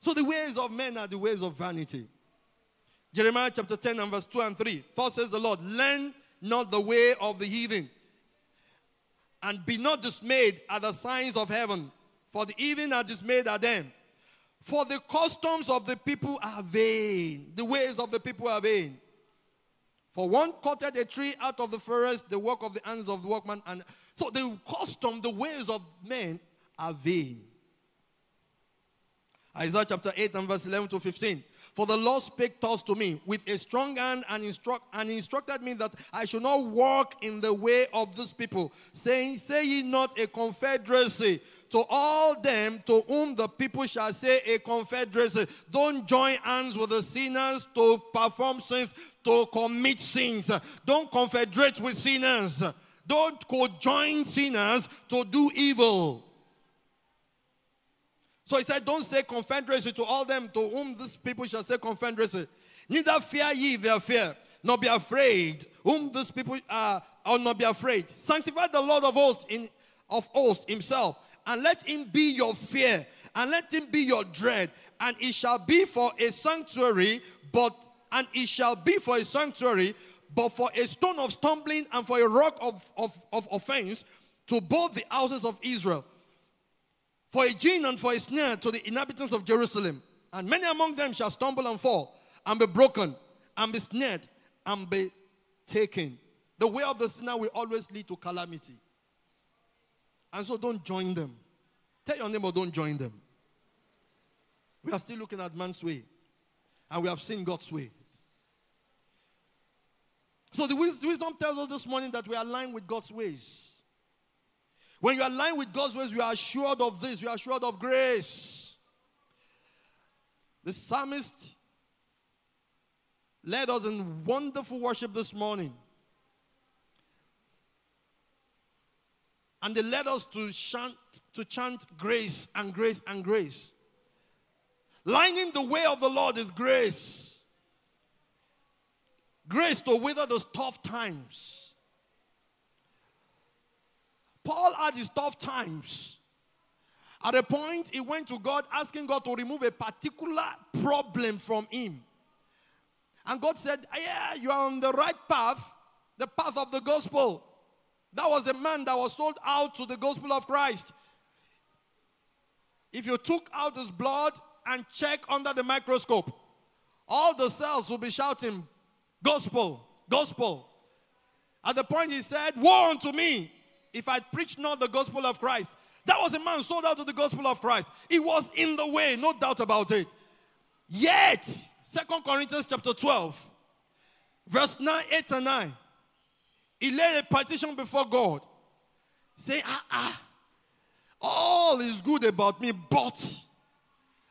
So the ways of men are the ways of vanity. Jeremiah chapter ten and verse two and three. Thus says the Lord, learn not the way of the heathen, and be not dismayed at the signs of heaven, for the heathen are dismayed at them. For the customs of the people are vain. The ways of the people are vain. For one cutteth a tree out of the forest, the work of the hands of the workman. And so the custom, the ways of men are vain. Isaiah chapter eight and verse eleven to fifteen. For the Lord spake thus to me with a strong hand and, instruct, and instructed me that I should not walk in the way of this people, saying, say ye not a confederacy to all them to whom the people shall say a confederacy. Don't join hands with the sinners to perform sins, to commit sins. Don't confederate with sinners. Don't co-join sinners to do evil. So he said, don't say confederacy to all them to whom these people shall say confederacy. Neither fear ye their fear, nor be afraid whom these people are, or not be afraid. Sanctify the Lord of hosts, in, of hosts himself, and let him be your fear, and let him be your dread. And it shall be for a sanctuary, but, and it shall be for a sanctuary, but for a stone of stumbling and for a rock of, of, of offense to both the houses of Israel. For a gin and for a snare to the inhabitants of Jerusalem. And many among them shall stumble and fall, and be broken, and be snared, and be taken. The way of the sinner will always lead to calamity. And so don't join them. Tell your neighbor, don't join them. We are still looking at man's way, and we have seen God's ways. So the wisdom tells us this morning that we are aligned with God's ways. When you align with God's ways, you are assured of this. You are assured of grace. The psalmist led us in wonderful worship this morning. And they led us to chant, to chant grace and grace and grace. Lining the way of the Lord is grace. Grace to weather those tough times. Paul had his tough times. At a point, he went to God asking God to remove a particular problem from him. And God said, yeah, you are on the right path, the path of the gospel. That was a man that was sold out to the gospel of Christ. If you took out his blood and check under the microscope, all the cells will be shouting, gospel, gospel. At the point he said, woe unto me, if I preach not the gospel of Christ. That was a man sold out to the gospel of Christ. He was in the way, no doubt about it. Yet, Second Corinthians chapter twelve, verse nine, eight and nine, he laid a petition before God, saying, ah, ah, all is good about me, but,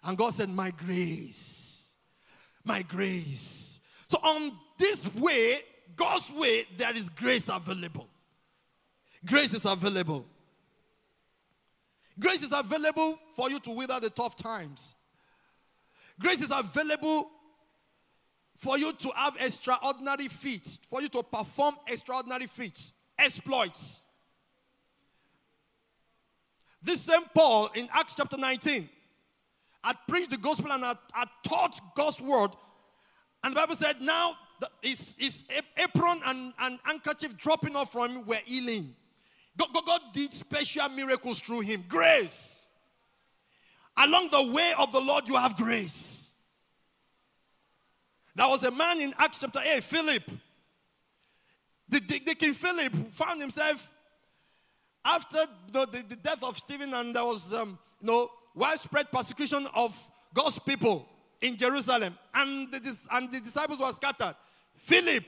and God said, my grace, my grace. So on this way, God's way, there is grace available. Grace is available. Grace is available for you to weather the tough times. Grace is available for you to have extraordinary feats, for you to perform extraordinary feats, exploits. This same Paul in Acts chapter nineteen had preached the gospel and had, had taught God's word. And the Bible said now the, his, his apron and, and handkerchief dropping off from him were healing. God, God, God did special miracles through him. Grace. Along the way of the Lord, you have grace. There was a man in Acts chapter eight, Philip. The, the, the King Philip found himself after you know, the, the death of Stephen, and there was um, you know, widespread persecution of God's people in Jerusalem. And the, and the disciples were scattered. Philip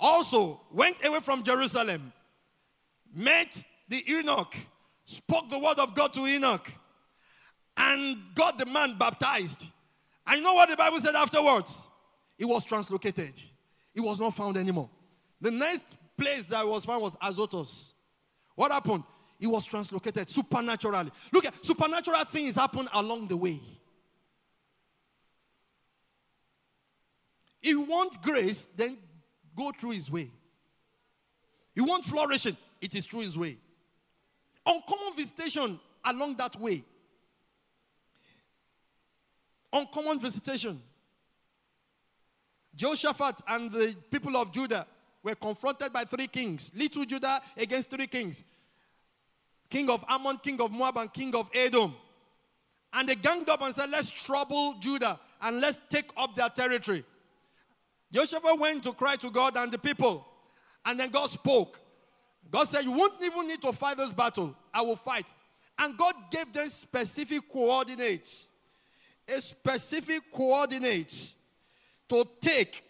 also went away from Jerusalem. Met the Enoch, spoke the word of God to Enoch, and got the man baptized. And you know what the Bible said afterwards? He was translocated. He was not found anymore. The next place that he was found was Azotus. What happened? He was translocated supernaturally. Look at supernatural things happen along the way. If you want grace, then go through his way. You want flourishing, it is through his way. Uncommon visitation along that way. Uncommon visitation. Jehoshaphat and the people of Judah were confronted by three kings. Little Judah against three kings. King of Ammon, king of Moab, and king of Edom. And they ganged up and said, let's trouble Judah and let's take up their territory. Jehoshaphat went to cry to God and the people. And then God spoke. God said, you won't even need to fight this battle. I will fight. And God gave them specific coordinates. a specific coordinate to take.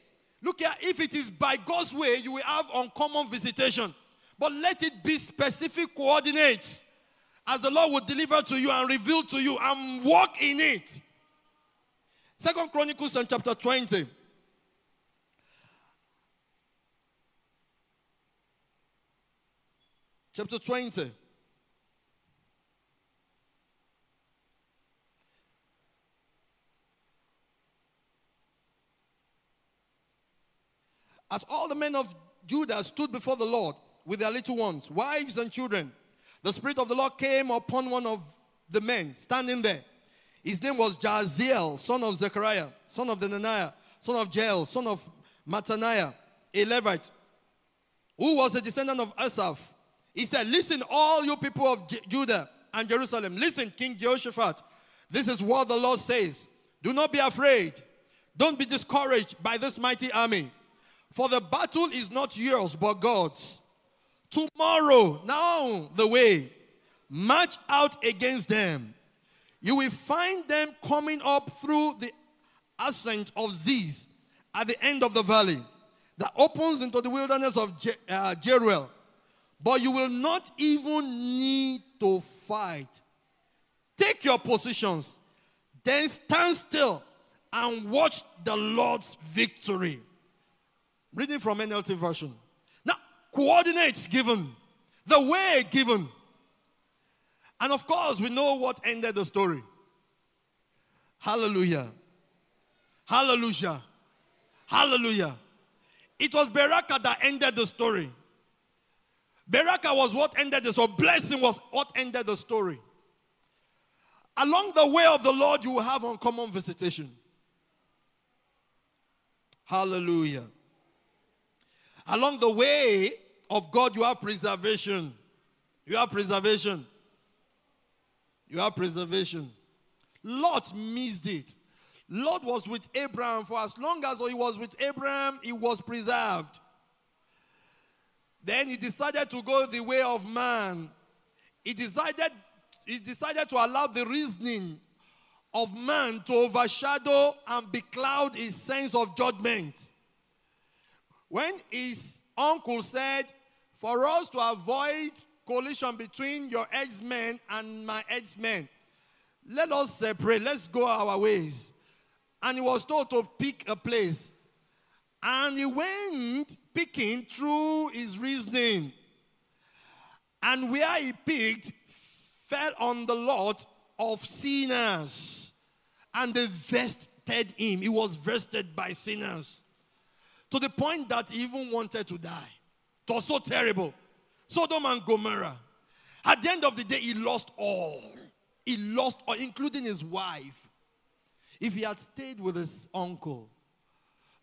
Look here, if it is by God's way, you will have uncommon visitation. But let it be specific coordinates, as the Lord will deliver to you and reveal to you and walk in it. Second Chronicles and chapter twenty. Chapter twenty. As all the men of Judah stood before the Lord with their little ones, wives and children, the Spirit of the Lord came upon one of the men standing there. His name was Jaziel, son of Zechariah, son of the Naniah, son of Jael, son of Mattaniah, a Levite, who was a descendant of Asaph. He said, listen, all you people of J Judah and Jerusalem, listen, King Jehoshaphat, this is what the Lord says. Do not be afraid. Don't be discouraged by this mighty army. For the battle is not yours, but God's. Tomorrow, now the way, march out against them. You will find them coming up through the ascent of Ziz at the end of the valley that opens into the wilderness of Je uh, Jeruel. But you will not even need to fight. Take your positions, then stand still and watch the Lord's victory. Reading from N L T version. Now, coordinates given, the way given. And of course, we know what ended the story. Hallelujah. Hallelujah. Hallelujah. It was Beraka that ended the story. Beraka was what ended the story. Blessing was what ended the story. Along the way of the Lord, you will have uncommon visitation. Hallelujah. Along the way of God, you have preservation. You have preservation. You have preservation. Lot missed it. Lot was with Abraham. For as long as he was with Abraham, he was preserved. Then he decided to go the way of man. He decided, he decided to allow the reasoning of man to overshadow and becloud his sense of judgment. When his uncle said, for us to avoid collision between your ex-men and my ex-men, let us separate, let's go our ways. And he was told to pick a place. And he went picking through his reasoning. And where he picked fell on the lot of sinners. And they vested him. He was vested by sinners. To the point that he even wanted to die. It was so terrible. Sodom and Gomorrah. At the end of the day, he lost all. He lost all, including his wife. If he had stayed with his uncle,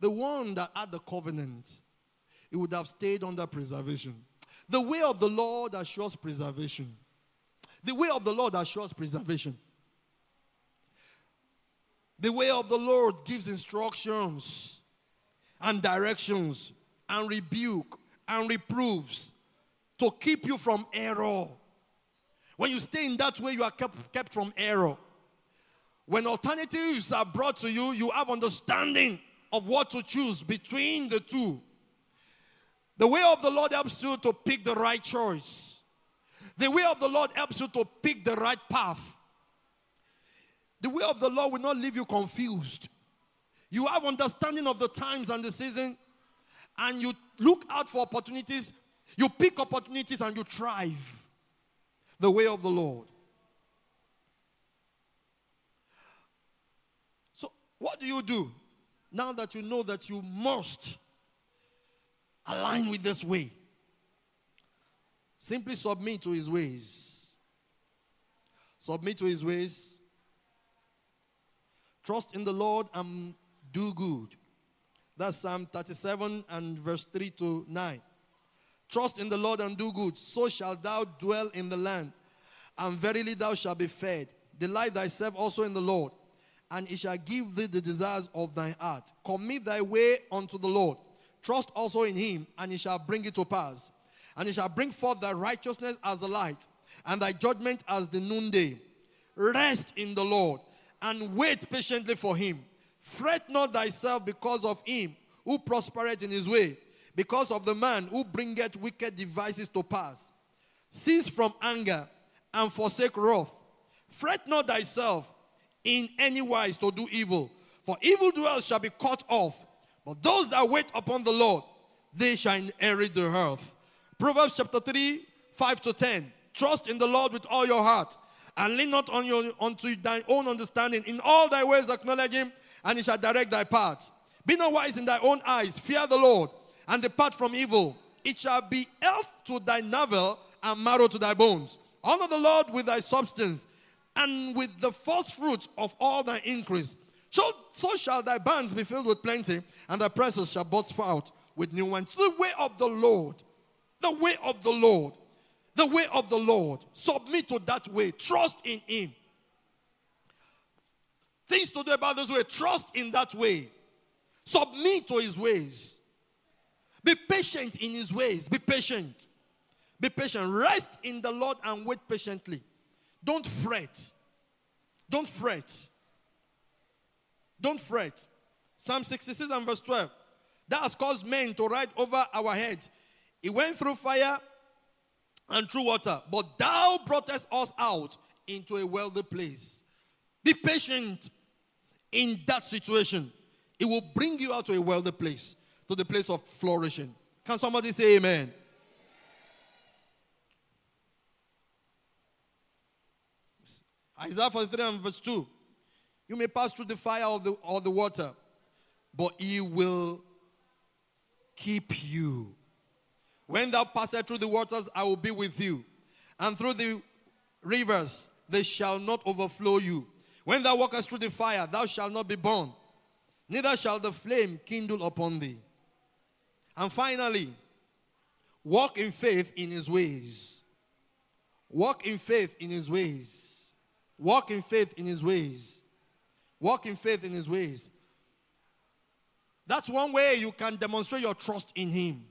the one that had the covenant, he would have stayed under preservation. The way of the Lord assures preservation. The way of the Lord assures preservation. The way of the Lord gives instructions and directions and rebuke and reproofs to keep you from error. When you stay in that way, you are kept, kept from error. When alternatives are brought to you, you have understanding of what to choose between the two. The way of the Lord helps you to pick the right choice. The way of the Lord helps you to pick the right path. The way of the Lord will not leave you confused. You have understanding of the times and the season, and you look out for opportunities. You pick opportunities and you thrive. The way of the Lord. So what do you do? Now that you know that you must align with this way, simply submit to his ways. Submit to his ways. Trust in the Lord and do good. That's Psalm thirty-seven and verse three to nine. Trust in the Lord and do good, so shalt thou dwell in the land, and verily thou shalt be fed. Delight thyself also in the Lord, and he shall give thee the desires of thine heart. Commit thy way unto the Lord. Trust also in him, and he shall bring it to pass. And he shall bring forth thy righteousness as the light, and thy judgment as the noonday. Rest in the Lord, and wait patiently for him. Fret not thyself because of him who prospereth in his way, because of the man who bringeth wicked devices to pass. Cease from anger and forsake wrath. Fret not thyself in any wise to do evil, for evildoers shall be cut off. But those that wait upon the Lord, they shall inherit the earth. Proverbs chapter three, five to ten. Trust in the Lord with all your heart, and lean not on your, unto thine own understanding. In all thy ways acknowledge him, and he shall direct thy paths. Be not wise in thy own eyes. Fear the Lord, and depart from evil. It shall be health to thy navel, and marrow to thy bones. Honor the Lord with thy substance, and with the first fruits of all thy increase. So, so shall thy barns be filled with plenty, and thy presses shall burst forth with new wine. The way of the Lord, the way of the Lord, the way of the Lord. Submit to that way. Trust in him. Things to do about this way. Trust in that way. Submit to his ways. Be patient in his ways. Be patient. Be patient. Rest in the Lord and wait patiently. Don't fret. Don't fret. Don't fret. Psalm sixty-six and verse twelve. That has caused men to ride over our heads. He went through fire and through water, but thou broughtest us out into a wealthy place. Be patient in that situation. It will bring you out to a wealthy place, to the place of flourishing. Can somebody say amen? Isaiah forty-three and verse two. You may pass through the fire or the, or the water, but he will keep you. When thou passest through the waters, I will be with you. And through the rivers, they shall not overflow you. When thou walkest through the fire, thou shalt not be burned, neither shall the flame kindle upon thee. And finally, walk in faith in his ways. Walk in faith in his ways. Walk in faith in his ways. Walk in faith in his ways. That's one way you can demonstrate your trust in him.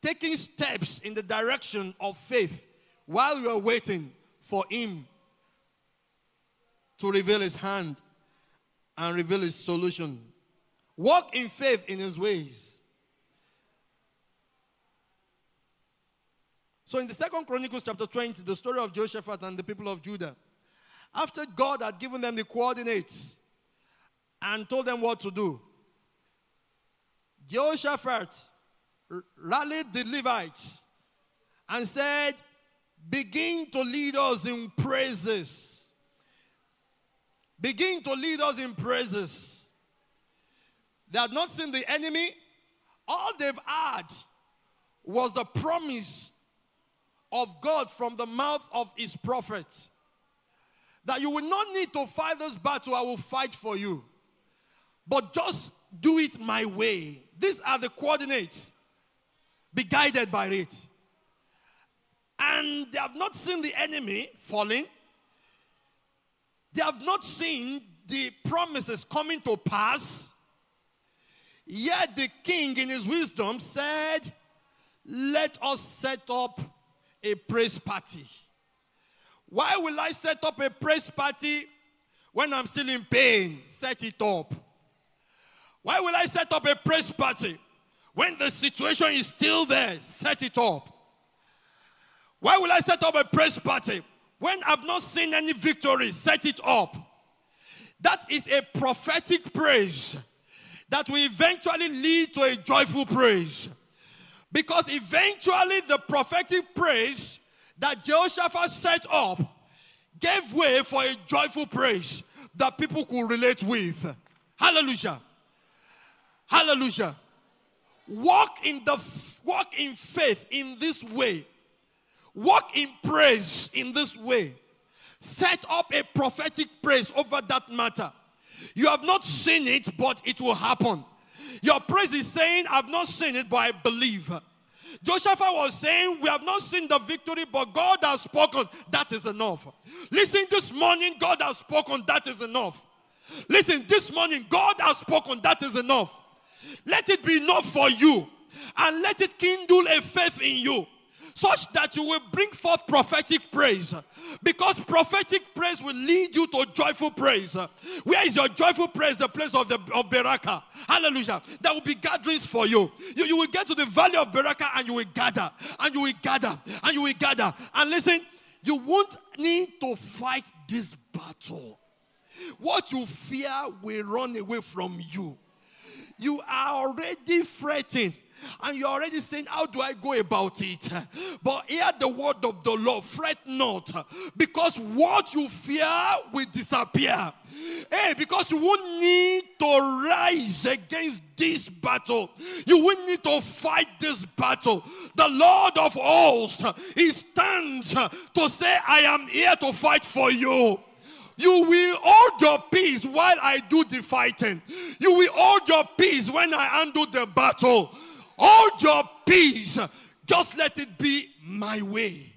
Taking steps in the direction of faith while you are waiting for him to reveal his hand and reveal his solution. Walk in faith in his ways. So in the second Chronicles chapter twenty, the story of Jehoshaphat and the people of Judah. After God had given them the coordinates and told them what to do, Jehoshaphat rallied the Levites and said, begin to lead us in praises. Begin to lead us in praises. They had not seen the enemy. All they've had was the promise of God from the mouth of his prophet. That you will not need to fight this battle, I will fight for you. But just do it my way. These are the coordinates. Be guided by it. And they have not seen the enemy falling. They have not seen the promises coming to pass. Yet the king in his wisdom said, let us set up a praise party. Why will I set up a praise party when I'm still in pain? Set it up. Why will I set up a praise party when the situation is still there? Set it up. Why will I set up a praise party when I've not seen any victory? Set it up. That is a prophetic praise that will eventually lead to a joyful praise. Because eventually the prophetic praise that Jehoshaphat set up gave way for a joyful praise that people could relate with. Hallelujah. Hallelujah. Walk in the walk in faith in this way. Walk in praise in this way. Set up a prophetic praise over that matter. You have not seen it, but it will happen. Your praise is saying, I've not seen it, but I believe. Jehoshaphat was saying, we have not seen the victory, but God has spoken. That is enough. Listen, this morning, God has spoken. That is enough. Listen, this morning, God has spoken. That is enough. Let it be enough for you, and let it kindle a faith in you such that you will bring forth prophetic praise, because prophetic praise will lead you to joyful praise. Where is your joyful praise? The place of the of Beraka. Hallelujah. There will be gatherings for you. you. You will get to the valley of Beraka and you will gather, and you will gather, and you will gather. And listen, you won't need to fight this battle. What you fear will run away from you. You are already fretting. And you're already saying, how do I go about it? But hear the word of the Lord, fret not, because what you fear will disappear. Hey, because you won't need to rise against this battle. You won't need to fight this battle. The Lord of hosts, he stands to say, I am here to fight for you. You will hold your peace while I do the fighting. You will hold your peace when I undo the battle. Hold your peace. Just let it be my way.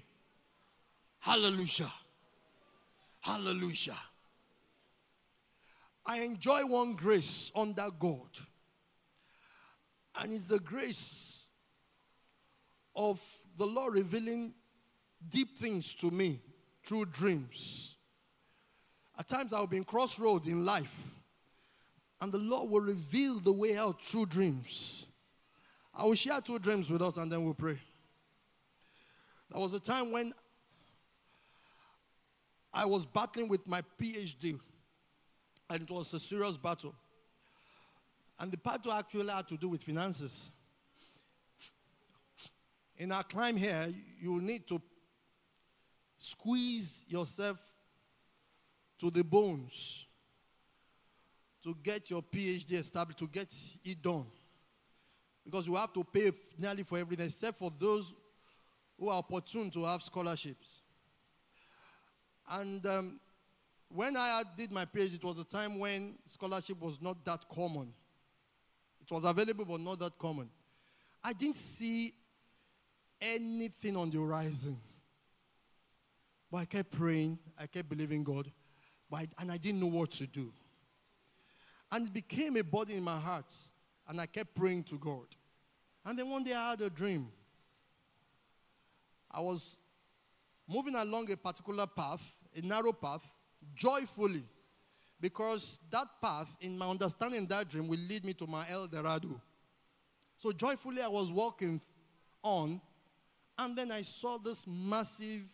Hallelujah. Hallelujah. I enjoy one grace under God. And it's the grace of the Lord revealing deep things to me through dreams. At times I'll be in crossroads in life. And the Lord will reveal the way out through dreams. I will share two dreams with us and then we'll pray. There was a time when I was battling with my PhD, and it was a serious battle. And the battle actually had to do with finances. In our climb here, you need to squeeze yourself to the bones to get your PhD established, to get it done. Because you have to pay nearly for everything, except for those who are opportune to have scholarships. And um, when I did my PhD, it was a time when scholarship was not that common. It was available, but not that common. I didn't see anything on the horizon. But I kept praying, I kept believing God, but I, and I didn't know what to do. And it became a burden in my heart. And I kept praying to God. And then one day I had a dream. I was moving along a particular path, a narrow path, joyfully. Because that path, in my understanding that dream, will lead me to my El Dorado. So joyfully I was walking on. And then I saw this massive,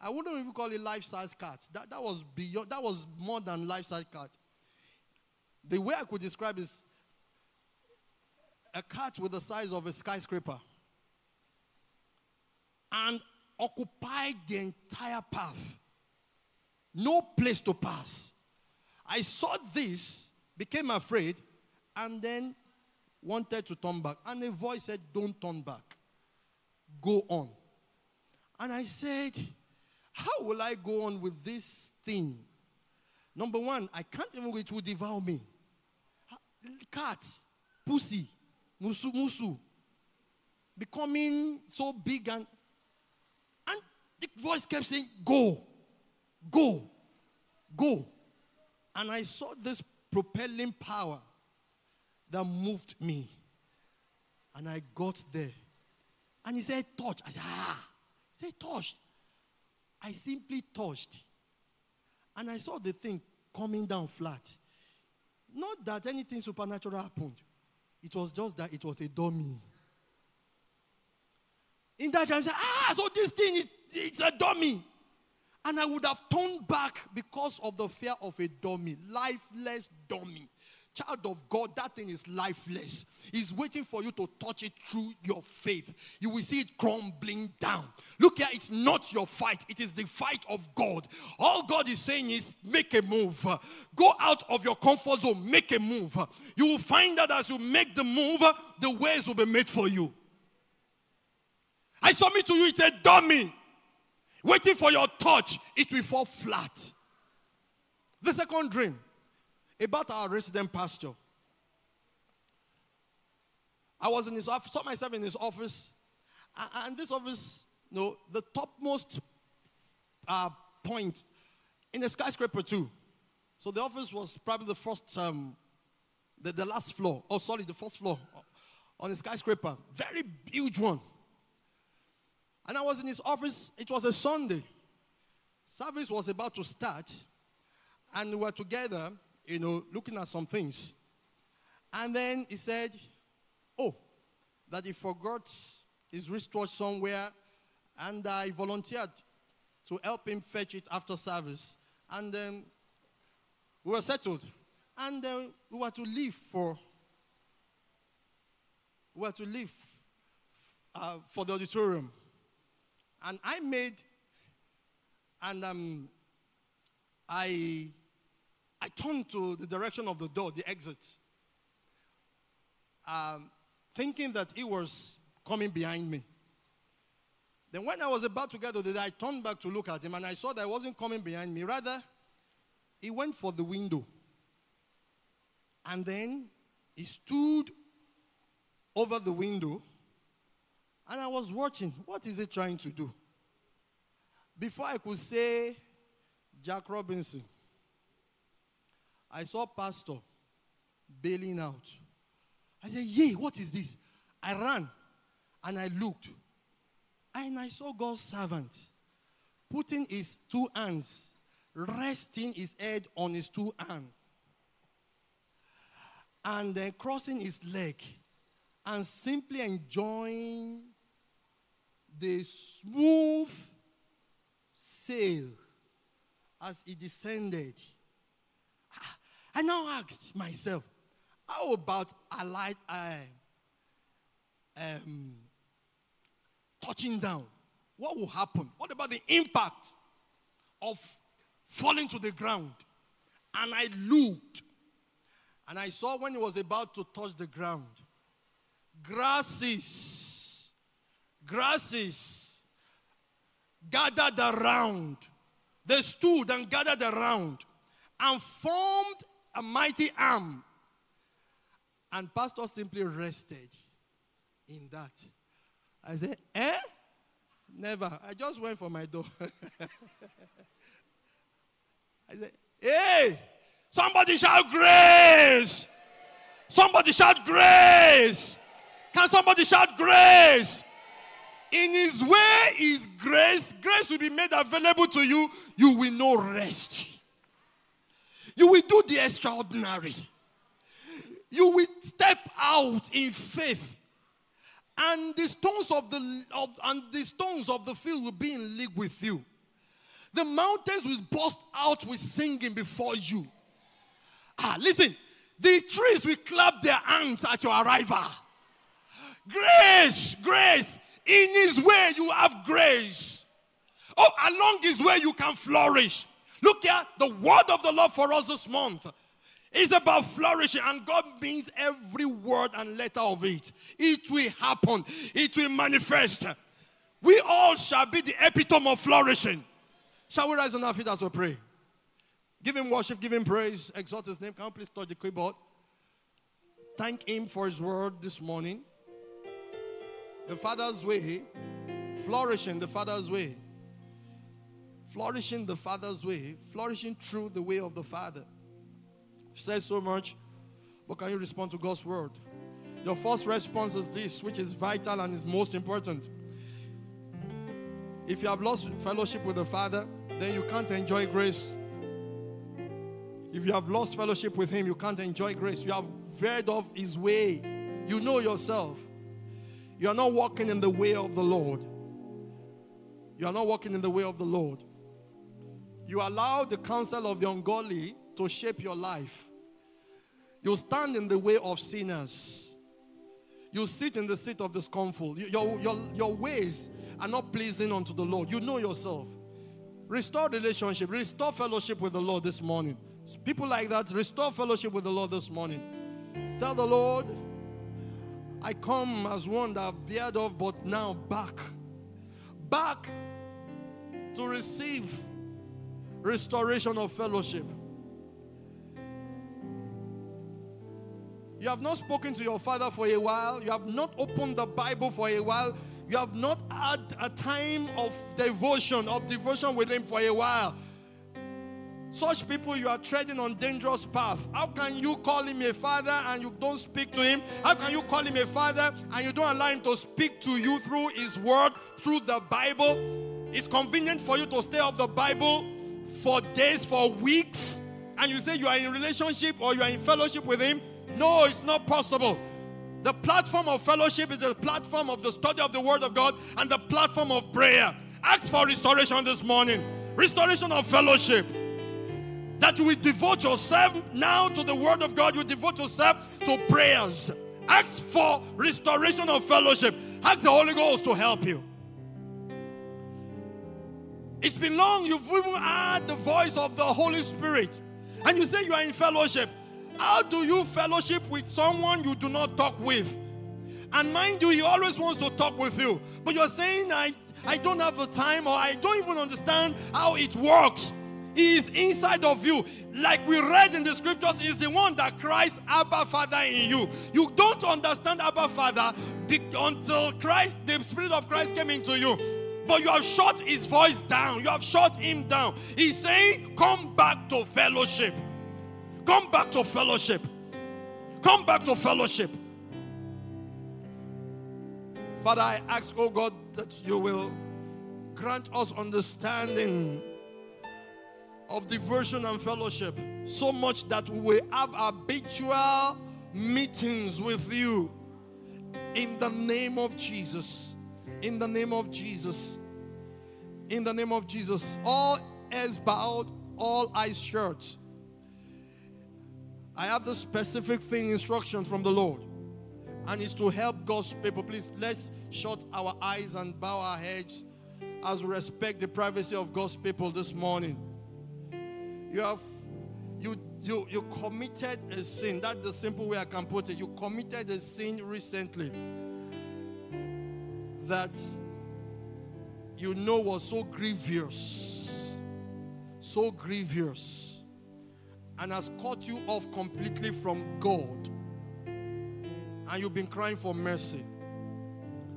I wouldn't even call it life-size cat. That, that was beyond, that was more than life-size cat. The way I could describe is a cat with the size of a skyscraper, and occupied the entire path. No place to pass. I saw this, became afraid, and then wanted to turn back. And a voice said, don't turn back. Go on. And I said, how will I go on with this thing? Number one, I can't even go, it will devour me. Cat, pussy. Musu, musu. Becoming so big, and, and the voice kept saying, go, go, go. And I saw this propelling power that moved me. And I got there. And he said, touch. I said, ah. He said, touch. I simply touched. And I saw the thing coming down flat. Not that anything supernatural happened. It was just that it was a dummy. In that time, I said, ah, so this thing, it, it's a dummy. And I would have turned back because of the fear of a dummy, lifeless dummy. Child of God, that thing is lifeless. It's waiting for you to touch it through your faith. You will see it crumbling down. Look here, it's not your fight. It is the fight of God. All God is saying is, make a move. Go out of your comfort zone. Make a move. You will find that as you make the move, the ways will be made for you. I submit to you, it's a dummy. Waiting for your touch, it will fall flat. The second dream. About our resident pastor. I was in his office, saw myself in his office, and this office, you know, the topmost uh, point in a skyscraper too. So the office was probably the first, um, the, the last floor, oh sorry, the first floor on a skyscraper. Very huge one. And I was in his office. It was a Sunday. Service was about to start. And we were together, you know, looking at some things. And then he said, oh, that he forgot his wristwatch somewhere. And I volunteered to help him fetch it after service. And then we were settled. And then we were to leave for, we were to leave uh, for the auditorium. And I made, and um, I, I turned to the direction of the door, the exit, um, thinking that he was coming behind me. Then when I was about to get to the door, I turned back to look at him, and I saw that he wasn't coming behind me. Rather, he went for the window. And then he stood over the window, and I was watching. What is he trying to do? Before I could say Jack Robinson, I saw Pastor bailing out. I said, yay, what is this? I ran, and I looked. And I saw God's servant putting his two hands, resting his head on his two hands, and then crossing his leg and simply enjoying the smooth sail as he descended. I now asked myself, how about a light eye um, touching down? What will happen? What about the impact of falling to the ground? And I looked, and I saw when he was about to touch the ground, grasses, grasses gathered around. They stood and gathered around and formed a mighty arm. And Pastor simply rested in that. I said, eh? Never. I just went for my door. I said, hey! Somebody shout grace! Somebody shout grace! Can somebody shout grace? In his way is grace. Grace will be made available to you. You will know rest. You will do the extraordinary. You will step out in faith. And the stones of the of, and the stones of the field will be in league with you. The mountains will burst out with singing before you. Ah, listen, the trees will clap their hands at your arrival. Grace, grace. In his way you have grace. Oh, along his way you can flourish. Look here, the word of the Lord for us this month is about flourishing, and God means every word and letter of it. It will happen. It will manifest. We all shall be the epitome of flourishing. Shall we rise on our feet as we pray? Give him worship, give him praise, exalt his name. Can you please touch the keyboard? Thank him for his word this morning. The Father's way, flourishing the Father's way, flourishing the Father's way, flourishing through the way of the Father. He says so much, but can you respond to God's word? Your first response is this, which is vital and is most important. If you have lost fellowship with the Father, then you can't enjoy grace. If you have lost fellowship with him, you can't enjoy grace. You have veered off his way. You know yourself. You are not walking in the way of the Lord. You are not walking in the way of the Lord. You allow the counsel of the ungodly to shape your life. You stand in the way of sinners. You sit in the seat of discomfort. Your, your, your ways are not pleasing unto the Lord. You know yourself. Restore relationship. Restore fellowship with the Lord this morning. People like that, restore fellowship with the Lord this morning. Tell the Lord, I come as one that veered off, but now back. Back to receive restoration of fellowship. You have not spoken to your Father for a while. You have not opened the Bible for a while. You have not had a time of devotion, of devotion with him for a while. Such people, you are treading on dangerous path. How can you call him a father and you don't speak to him? How can you call him a father and you don't allow him to speak to you through his word, through the Bible? It's convenient for you to stay off the Bible for days, for weeks, and you say you are in relationship or you are in fellowship with him. No, it's not possible. The platform of fellowship is the platform of the study of the word of God and the platform of prayer. Ask for restoration this morning. Restoration of fellowship. That you will devote yourself now to the word of God. You devote yourself to prayers. Ask for restoration of fellowship. Ask the Holy Ghost to help you. It's been long you've even heard the voice of the Holy Spirit. And you say you are in fellowship. How do you fellowship with someone you do not talk with? And mind you, he always wants to talk with you. But you're saying, I, I don't have the time, or I don't even understand how it works. He is inside of you. Like we read in the scriptures, is the one that cries, Abba, Father, in you. You don't understand Abba, Father, until Christ, the Spirit of Christ came into you. But you have shut his voice down. You have shut him down. He's saying, come back to fellowship. Come back to fellowship. Come back to fellowship. Father, I ask, oh God, that you will grant us understanding of devotion and fellowship, so much that we will have habitual meetings with you. In the name of Jesus. In the name of Jesus. In the name of Jesus. All heads bowed, all eyes shut. I have the specific thing, instruction from the Lord. And it's to help God's people. Please, let's shut our eyes and bow our heads as we respect the privacy of God's people this morning. You have, you, you, you committed a sin. That's the simple way I can put it. You committed a sin recently that you know was so grievous, so grievous. And has caught you off completely from God. And you've been crying for mercy.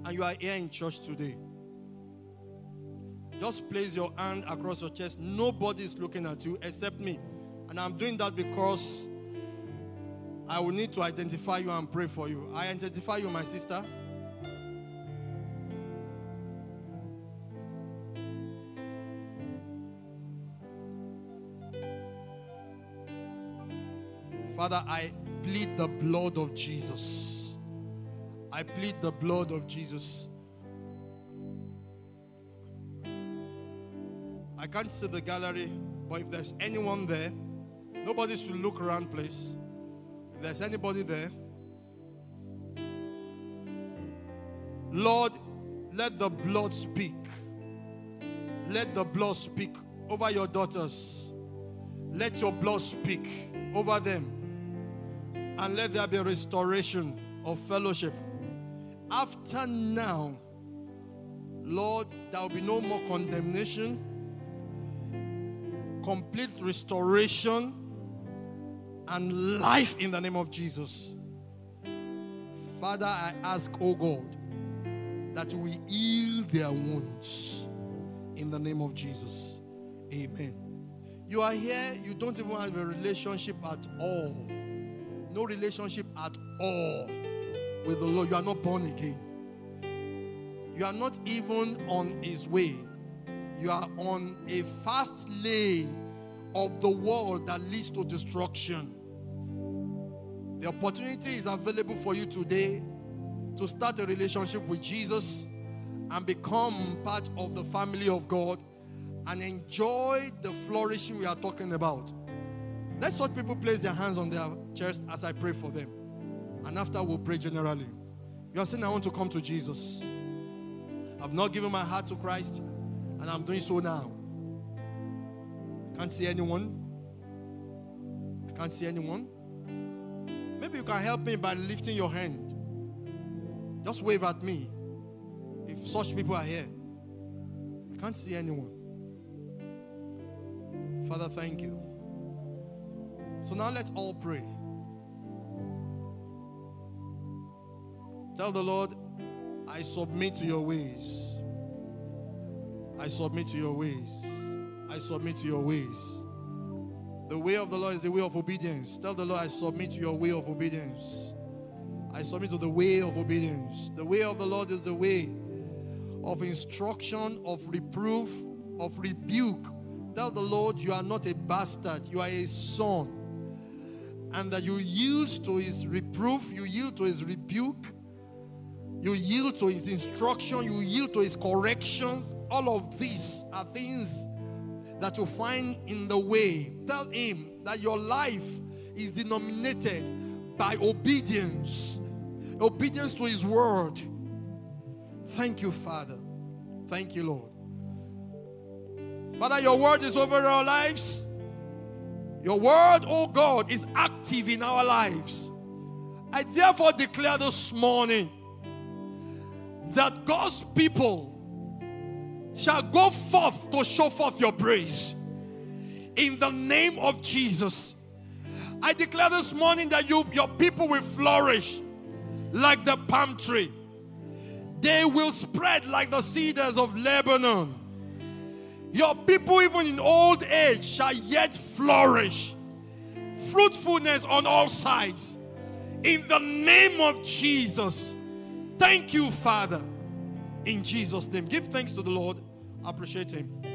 And you are here in church today. Just place your hand across your chest. Nobody is looking at you except me. And I'm doing that because I will need to identify you and pray for you. I identify you, my sister. Father, I plead the blood of Jesus. I plead the blood of Jesus. I can't see the gallery, but if there's anyone there, nobody should look around, please. If there's anybody there, Lord, let the blood speak. Let the blood speak over your daughters. Let your blood speak over them. And let there be a restoration of fellowship. After now, Lord, there will be no more condemnation, complete restoration, and life in the name of Jesus. Father, I ask, oh God, that you will heal their wounds in the name of Jesus. Amen. You are here, you don't even have a relationship at all. No relationship at all with the Lord. You are not born again. You are not even on his way. You are on a fast lane of the world that leads to destruction. The opportunity is available for you today to start a relationship with Jesus and become part of the family of God and enjoy the flourishing we are talking about. Let such people place their hands on their chest as I pray for them. And after, we'll pray generally. You are saying, I want to come to Jesus. I've not given my heart to Christ, and I'm doing so now. I can't see anyone. I can't see anyone. Maybe you can help me by lifting your hand. Just wave at me if such people are here. I can't see anyone. Father, thank you. So now let's all pray. Tell the Lord, I submit to your ways. I submit to your ways. I submit to your ways. The way of the Lord is the way of obedience. Tell the Lord, I submit to your way of obedience. I submit to the way of obedience. The way of the Lord is the way of instruction, of reproof, of rebuke. Tell the Lord, you are not a bastard, you are a son. And that you yield to his reproof, you yield to his rebuke, you yield to his instruction, you yield to his corrections. All of these are things that you find in the way. Tell him that your life is denominated by obedience. Obedience to his word. Thank you, Father. Thank you, Lord. Father, your word is over our lives. Your word, oh God, is active in our lives. I therefore declare this morning that God's people shall go forth to show forth your praise in the name of Jesus. I declare this morning that you, your people will flourish like the palm tree. They will spread like the cedars of Lebanon. Your people, even in old age, shall yet flourish. Fruitfulness on all sides. In the name of Jesus. Thank you, Father. In Jesus' name. Give thanks to the Lord. Appreciate him.